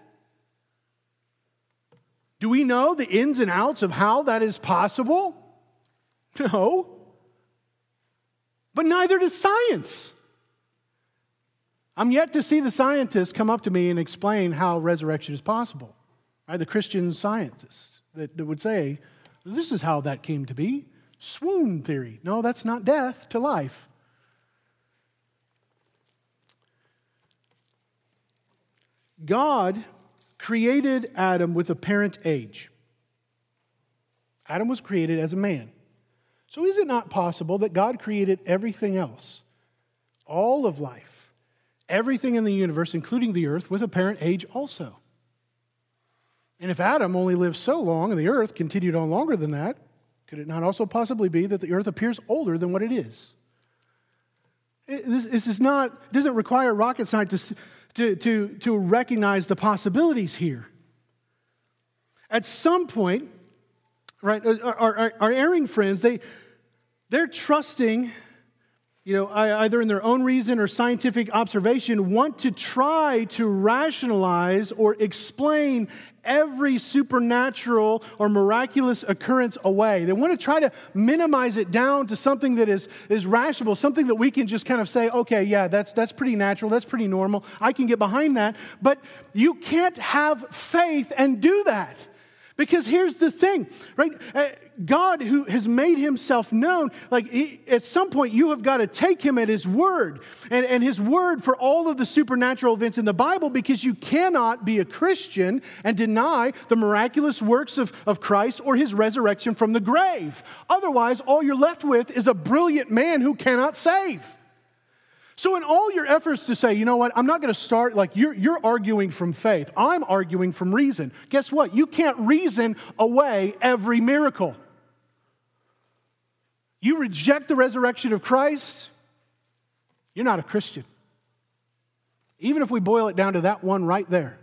Do we know the ins and outs of how that is possible? No. But neither does science. I'm yet to see the scientists come up to me and explain how resurrection is possible. Right, the Christian scientists that would say, this is how that came to be. Swoon theory. No, that's not death to life. God created Adam with apparent age. Adam was created as a man. So is it not possible that God created everything else, all of life, everything in the universe, including the earth, with apparent age also? And if Adam only lived so long and the earth continued on longer than that, could it not also possibly be that the earth appears older than what it is? It, this, this is not, it doesn't require rocket science to, to, to, to recognize the possibilities here. At some point, right, our, our, our erring friends, they, they're trusting, you know, either in their own reason or scientific observation, want to try to rationalize or explain every supernatural or miraculous occurrence away. They want to try to minimize it down to something that is, is rational, something that we can just kind of say, okay, yeah, that's, that's pretty natural, that's pretty normal, I can get behind that. But you can't have faith and do that. Because here's the thing, right? God, who has made Himself known, like he, at some point you have got to take Him at His word and, and His word for all of the supernatural events in the Bible, because you cannot be a Christian and deny the miraculous works of, of Christ or His resurrection from the grave. Otherwise, all you're left with is a brilliant man who cannot save. So in all your efforts to say, you know what, I'm not going to start, like you're, you're arguing from faith. I'm arguing from reason. Guess what? You can't reason away every miracle. You reject the resurrection of Christ, you're not a Christian. Even if we boil it down to that one right there.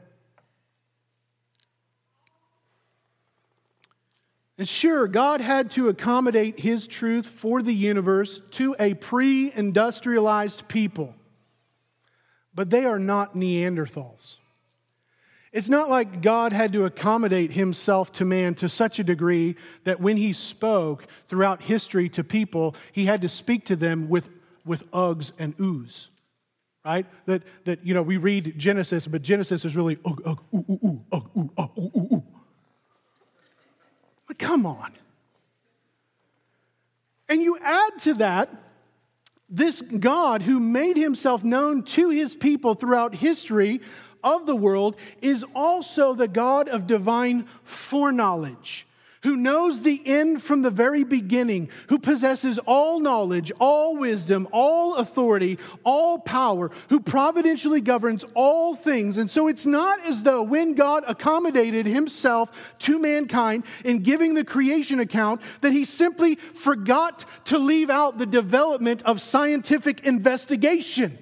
And sure, God had to accommodate His truth for the universe to a pre-industrialized people. But they are not Neanderthals. It's not like God had to accommodate Himself to man to such a degree that when He spoke throughout history to people, He had to speak to them with, with ughs and oohs. Right? That, that, you know, we read Genesis, but Genesis is really ugh, ugh, ooh, ooh, ooh, ugh, ooh, ugh, ooh, ooh, ooh. But come on. And you add to that this God who made himself known to his people throughout history of the world is also the God of divine foreknowledge, who knows the end from the very beginning, who possesses all knowledge, all wisdom, all authority, all power, who providentially governs all things. And so it's not as though when God accommodated himself to mankind in giving the creation account, that he simply forgot to leave out the development of scientific investigation.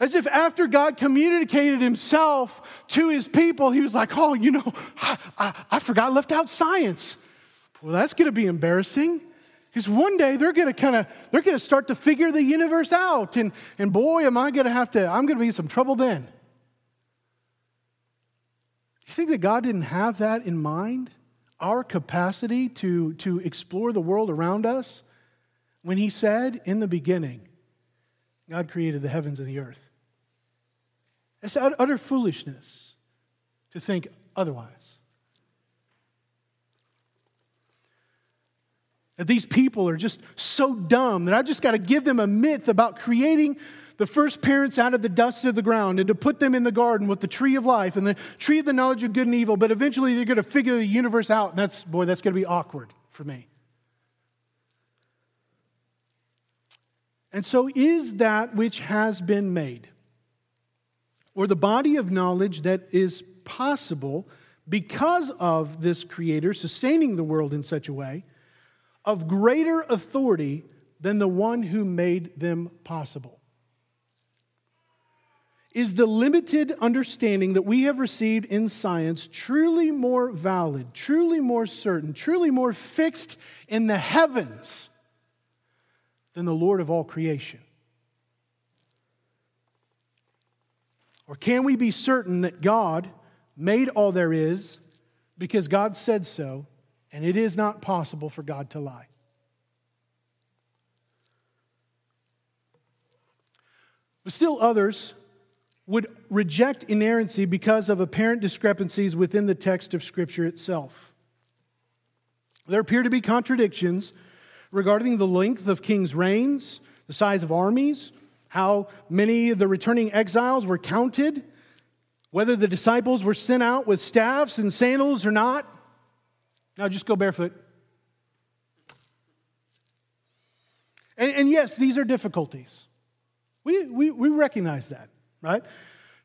As if after God communicated himself to his people, he was like, oh, you know, I, I, I forgot, left out science. Well, that's going to be embarrassing. Because one day they're going to kind of, they're going to start to figure the universe out. And, and boy, am I going to have to, I'm going to be in some trouble then. You think that God didn't have that in mind? Our capacity to, to explore the world around us? When he said, in the beginning, God created the heavens and the earth. It's utter foolishness to think otherwise. That these people are just so dumb that I just got to give them a myth about creating the first parents out of the dust of the ground and to put them in the garden with the tree of life and the tree of the knowledge of good and evil, but eventually they're going to figure the universe out. And that's, boy, that's going to be awkward for me. And so is that which has been made, or the body of knowledge that is possible because of this Creator sustaining the world in such a way, of greater authority than the one who made them possible? Is the limited understanding that we have received in science truly more valid, truly more certain, truly more fixed in the heavens than the Lord of all creation? Or can we be certain that God made all there is because God said so, and it is not possible for God to lie? But still others would reject inerrancy because of apparent discrepancies within the text of Scripture itself. There appear to be contradictions regarding the length of kings' reigns, the size of armies, how many of the returning exiles were counted, whether the disciples were sent out with staffs and sandals or not. Now just go barefoot. And, and yes, these are difficulties. We, we, we recognize that, right?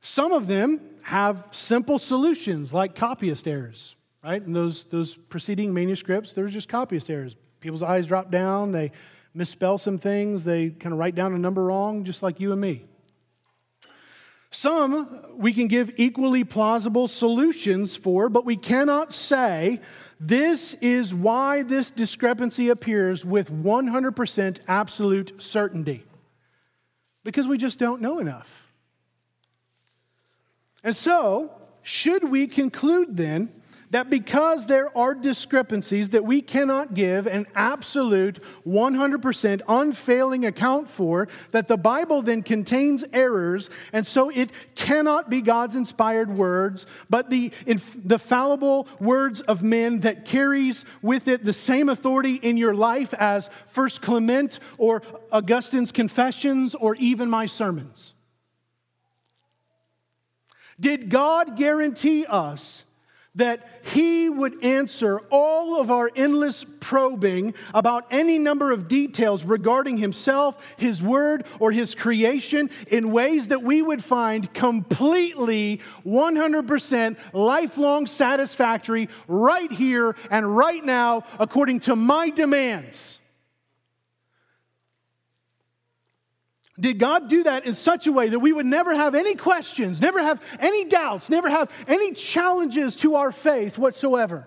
Some of them have simple solutions like copyist errors, right? In those, those preceding manuscripts, there was just copyist errors. People's eyes drop down, they misspell some things, they kind of write down a number wrong, just like you and me. Some we can give equally plausible solutions for, but we cannot say, this is why this discrepancy appears with one hundred percent absolute certainty. Because we just don't know enough. And so, should we conclude then that because there are discrepancies that we cannot give an absolute, one hundred percent unfailing account for, that the Bible then contains errors, and so it cannot be God's inspired words, but the, inf- the fallible words of men that carries with it the same authority in your life as First Clement or Augustine's Confessions or even my sermons? Did God guarantee us that he would answer all of our endless probing about any number of details regarding himself, his word, or his creation in ways that we would find completely, one hundred percent, lifelong satisfactory right here and right now according to my demands? Did God do that in such a way that we would never have any questions, never have any doubts, never have any challenges to our faith whatsoever?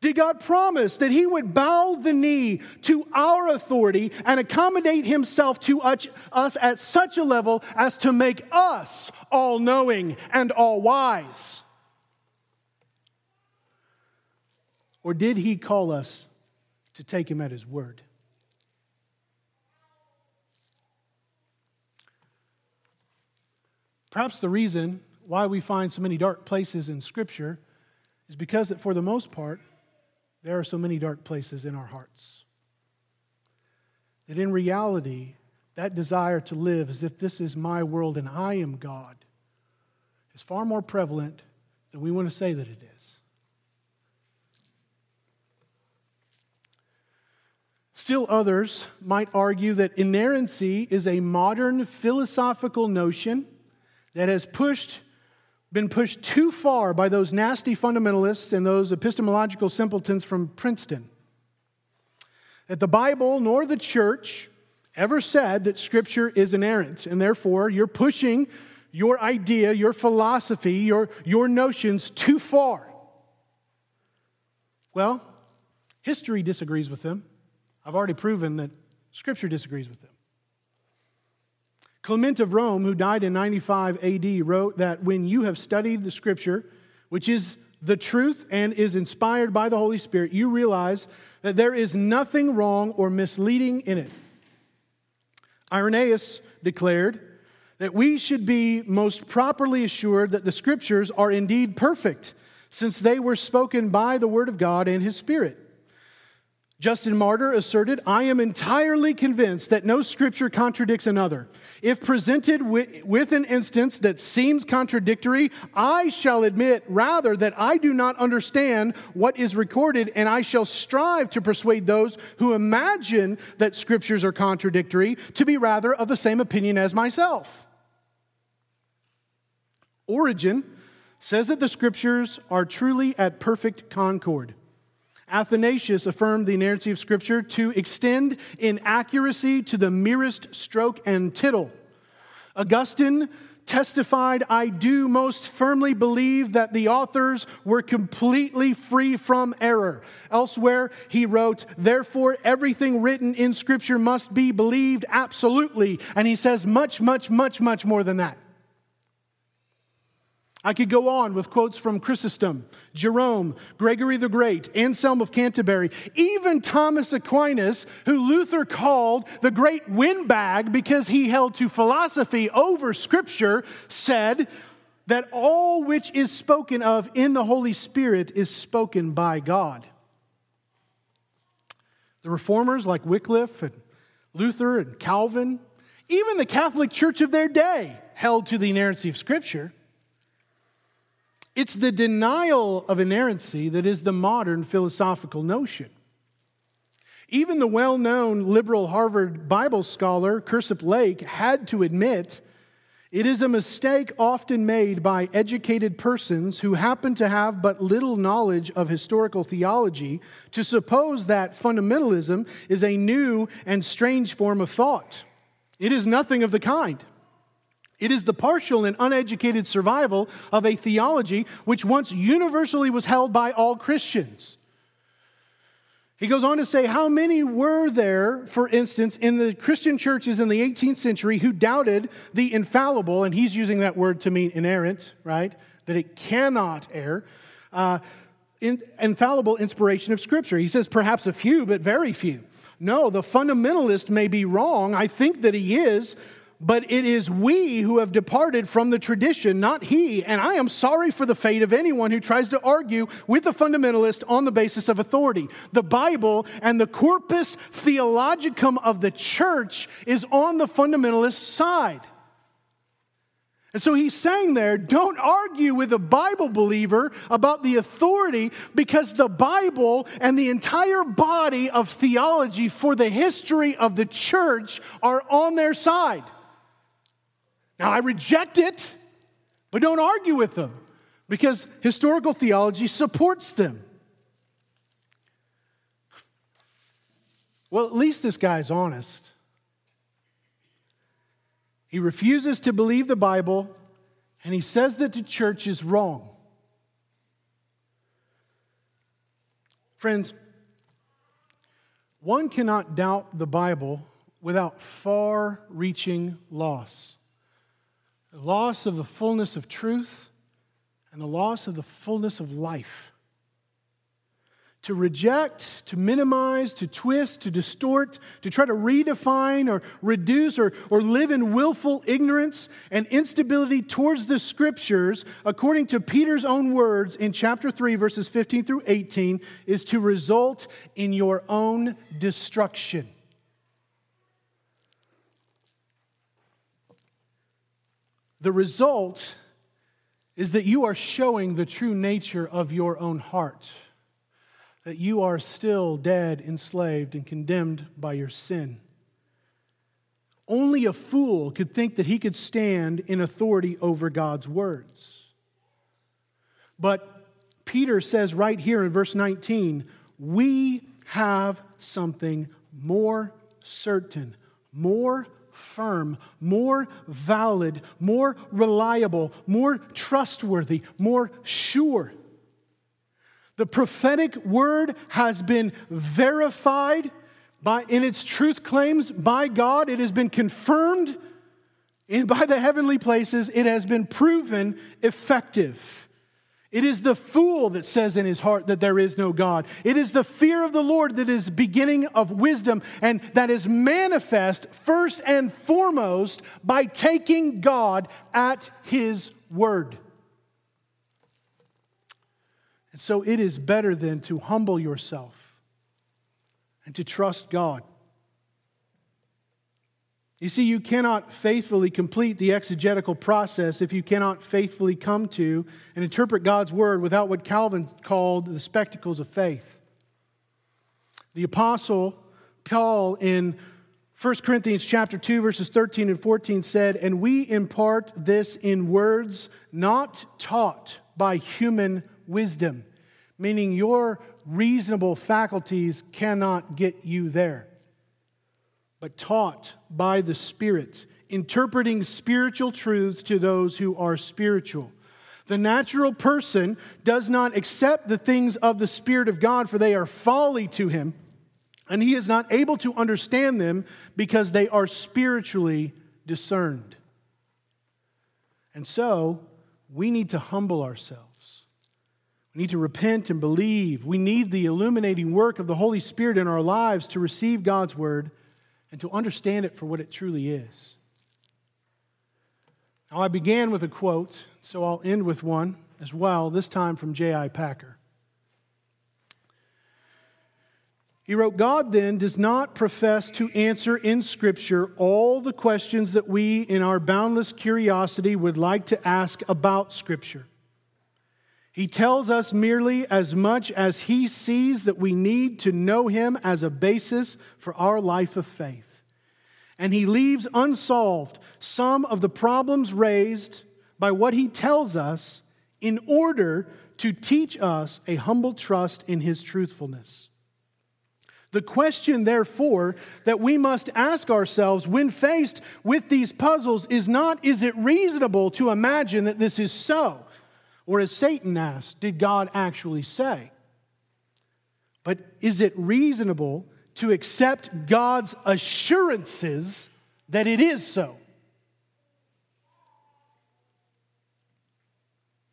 Did God promise that he would bow the knee to our authority and accommodate himself to us at such a level as to make us all-knowing and all-wise? Or did he call us to take him at his word? Perhaps the reason why we find so many dark places in Scripture is because that for the most part, There are so many dark places in our hearts that in reality, that desire to live as if this is my world and I am God is far more prevalent than we want to say that it is. Still others might argue that inerrancy is a modern philosophical notion that has pushed, been pushed too far by those nasty fundamentalists and those epistemological simpletons from Princeton. That the Bible nor the church ever said that Scripture is inerrant, and therefore you're pushing your idea, your philosophy, your, your notions too far. Well, history disagrees with them. I've already proven that Scripture disagrees with them. Clement of Rome, who died in ninety-five A D, wrote that when you have studied the Scripture, which is the truth and is inspired by the Holy Spirit, you realize that there is nothing wrong or misleading in it. Irenaeus declared that we should be most properly assured that the Scriptures are indeed perfect, since they were spoken by the Word of God and His Spirit. Justin Martyr asserted, I am entirely convinced that no scripture contradicts another. If presented with, with an instance that seems contradictory, I shall admit rather that I do not understand what is recorded, and I shall strive to persuade those who imagine that scriptures are contradictory to be rather of the same opinion as myself. Origen says that the scriptures are truly at perfect concord. Athanasius affirmed the inerrancy of Scripture to extend in accuracy to the merest stroke and tittle. Augustine testified, I do most firmly believe that the authors were completely free from error. Elsewhere, he wrote, therefore, everything written in Scripture must be believed absolutely. And he says much, much, much, much more than that. I could go on with quotes from Chrysostom, Jerome, Gregory the Great, Anselm of Canterbury, even Thomas Aquinas, who Luther called the great windbag because he held to philosophy over Scripture, said that all which is spoken of in the Holy Spirit is spoken by God. The reformers like Wycliffe and Luther and Calvin, even the Catholic Church of their day, held to the inerrancy of Scripture. It's the denial of inerrancy that is the modern philosophical notion. Even the well-known liberal Harvard Bible scholar, Cursip Lake, had to admit it is a mistake often made by educated persons who happen to have but little knowledge of historical theology to suppose that fundamentalism is a new and strange form of thought. It is nothing of the kind. It is the partial and uneducated survival of a theology which once universally was held by all Christians. He goes on to say, how many were there, for instance, in the Christian churches in the eighteenth century who doubted the infallible, and he's using that word to mean inerrant, right? That it cannot err, uh, in, infallible inspiration of Scripture. He says perhaps a few, but very few. No, the fundamentalist may be wrong. I think that he is. But it is we who have departed from the tradition, not he. And I am sorry for the fate of anyone who tries to argue with the fundamentalist on the basis of authority. The Bible and the corpus theologicum of the church is on the fundamentalist side. And so he's saying there, don't argue with a Bible believer about the authority, because the Bible and the entire body of theology for the history of the church are on their side. Now, I reject it, but don't argue with them, because historical theology supports them. Well, at least this guy's honest. He refuses to believe the Bible, and he says that the church is wrong. Friends, one cannot doubt the Bible without far-reaching loss. The loss of the fullness of truth and the loss of the fullness of life. to reject, to minimize, to twist, to distort, to try to redefine or reduce or, or live in willful ignorance and instability towards the Scriptures, according to Peter's own words in chapter three, verses fifteen through eighteen, is to result in your own destruction. The result is that you are showing the true nature of your own heart, that you are still dead, enslaved, and condemned by your sin. Only a fool could think that he could stand in authority over God's words. But Peter says right here in verse nineteen, we have something more certain, more firm, more valid, more reliable, more trustworthy, more sure. The prophetic word has been verified by, in its truth claims by God. It has been confirmed in, by the heavenly places. It has been proven effective. It is the fool that says in his heart that there is no God. It is the fear of the Lord that is beginning of wisdom, and that is manifest first and foremost by taking God at His word. And so it is better than to humble yourself and to trust God. You see, you cannot faithfully complete the exegetical process if you cannot faithfully come to and interpret God's word without what Calvin called the spectacles of faith. The Apostle Paul in First Corinthians chapter two, verses thirteen and fourteen said, "And we impart this in words not taught by human wisdom," meaning your reasonable faculties cannot get you there, but taught by the Spirit, interpreting spiritual truths to those who are spiritual. The natural person does not accept the things of the Spirit of God, for they are folly to him, and he is not able to understand them because they are spiritually discerned. And so, we need to humble ourselves. We need to repent and believe. We need the illuminating work of the Holy Spirit in our lives to receive God's word and to understand it for what it truly is. Now, I began with a quote, so I'll end with one as well, this time from J I Packer. He wrote, "God then does not profess to answer in Scripture all the questions that we in our boundless curiosity would like to ask about Scripture. He tells us merely as much as He sees that we need to know Him as a basis for our life of faith. And He leaves unsolved some of the problems raised by what He tells us in order to teach us a humble trust in His truthfulness. The question, therefore, that we must ask ourselves when faced with these puzzles is not, is it reasonable to imagine that this is so? Or as Satan asked, did God actually say? But is it reasonable to accept God's assurances that it is so?"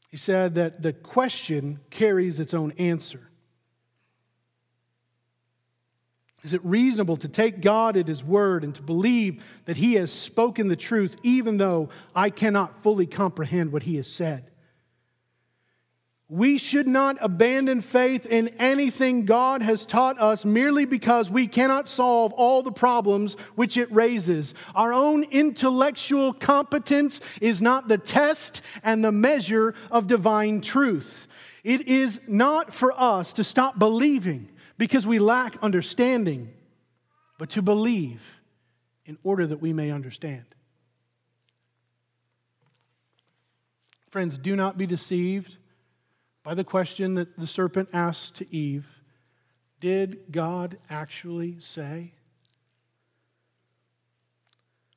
He said that the question carries its own answer. Is it reasonable to take God at His word and to believe that He has spoken the truth, even though I cannot fully comprehend what He has said? We should not abandon faith in anything God has taught us merely because we cannot solve all the problems which it raises. Our own intellectual competence is not the test and the measure of divine truth. It is not for us to stop believing because we lack understanding, but to believe in order that we may understand. Friends, do not be deceived by the question that the serpent asked to Eve, did God actually say?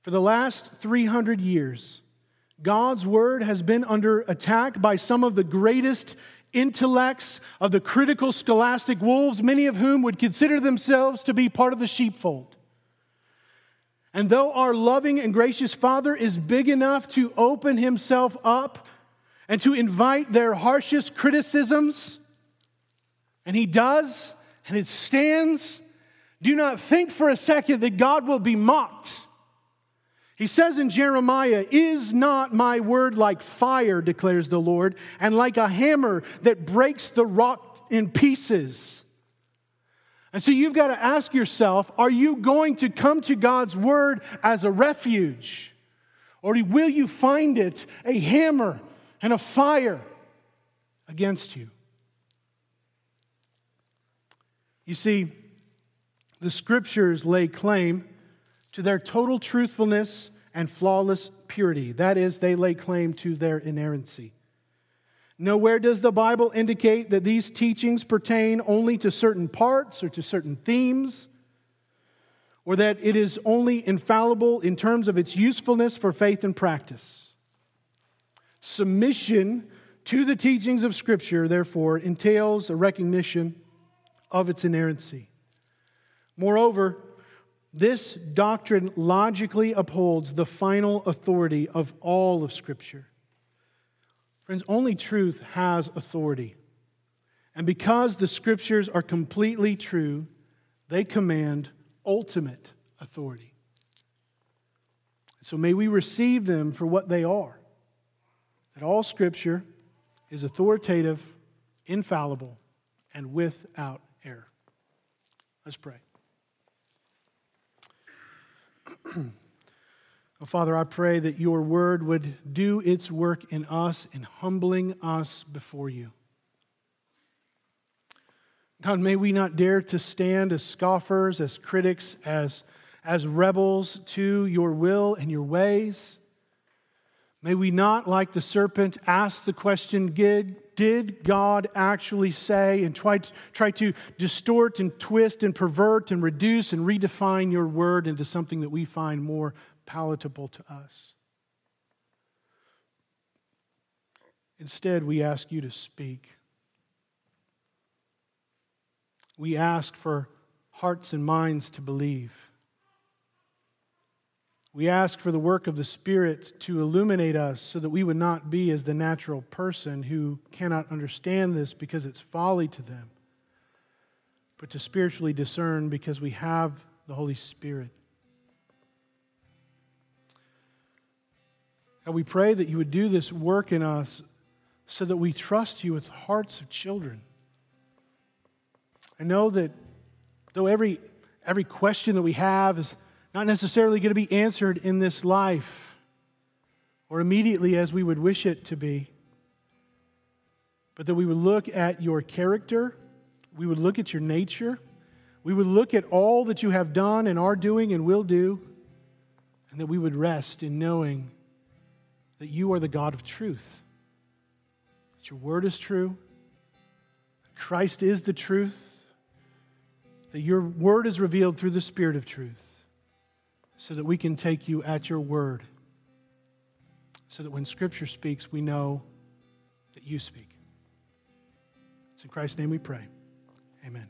For the last three hundred years, God's word has been under attack by some of the greatest intellects of the critical scholastic wolves, many of whom would consider themselves to be part of the sheepfold. And though our loving and gracious Father is big enough to open Himself up and to invite their harshest criticisms, And he does, and it stands. Do not think for a second that God will be mocked. He says in Jeremiah, "Is not my word like fire, declares the Lord, and like a hammer that breaks the rock in pieces?" And so you've got to ask yourself, are you going to come to God's word as a refuge? Or will you find it a hammer and a fire against you? You see, the scriptures lay claim to their total truthfulness and flawless purity. That is, they lay claim to their inerrancy. Nowhere does the Bible indicate that these teachings pertain only to certain parts or to certain themes, or that it is only infallible in terms of its usefulness for faith and practice. Submission to the teachings of Scripture, therefore, entails a recognition of its inerrancy. Moreover, this doctrine logically upholds the final authority of all of Scripture. Friends, only truth has authority. And because the Scriptures are completely true, they command ultimate authority. So may we receive them for what they are, that all Scripture is authoritative, infallible, and without error. Let's pray. Oh, Father, I pray that your word would do its work in us in humbling us before you. God, may we not dare to stand as scoffers, as critics, as, as rebels to your will and your ways. May we not, like the serpent, ask the question, did, did God actually say, and try to, try to distort and twist and pervert and reduce and redefine your word into something that we find more palatable to us. Instead, we ask you to speak. We ask for hearts and minds to believe. We ask for the work of the Spirit to illuminate us so that we would not be as the natural person who cannot understand this because it's folly to them, but to spiritually discern because we have the Holy Spirit. And we pray that you would do this work in us so that we trust you with hearts of children. I know that though every every question that we have is not necessarily going to be answered in this life or immediately as we would wish it to be, but that we would look at your character, we would look at your nature, we would look at all that you have done and are doing and will do, and that we would rest in knowing that you are the God of truth, that your word is true, that Christ is the truth, that your word is revealed through the Spirit of truth, so that we can take you at your word, so that when Scripture speaks, we know that you speak. It's in Christ's name we pray. Amen.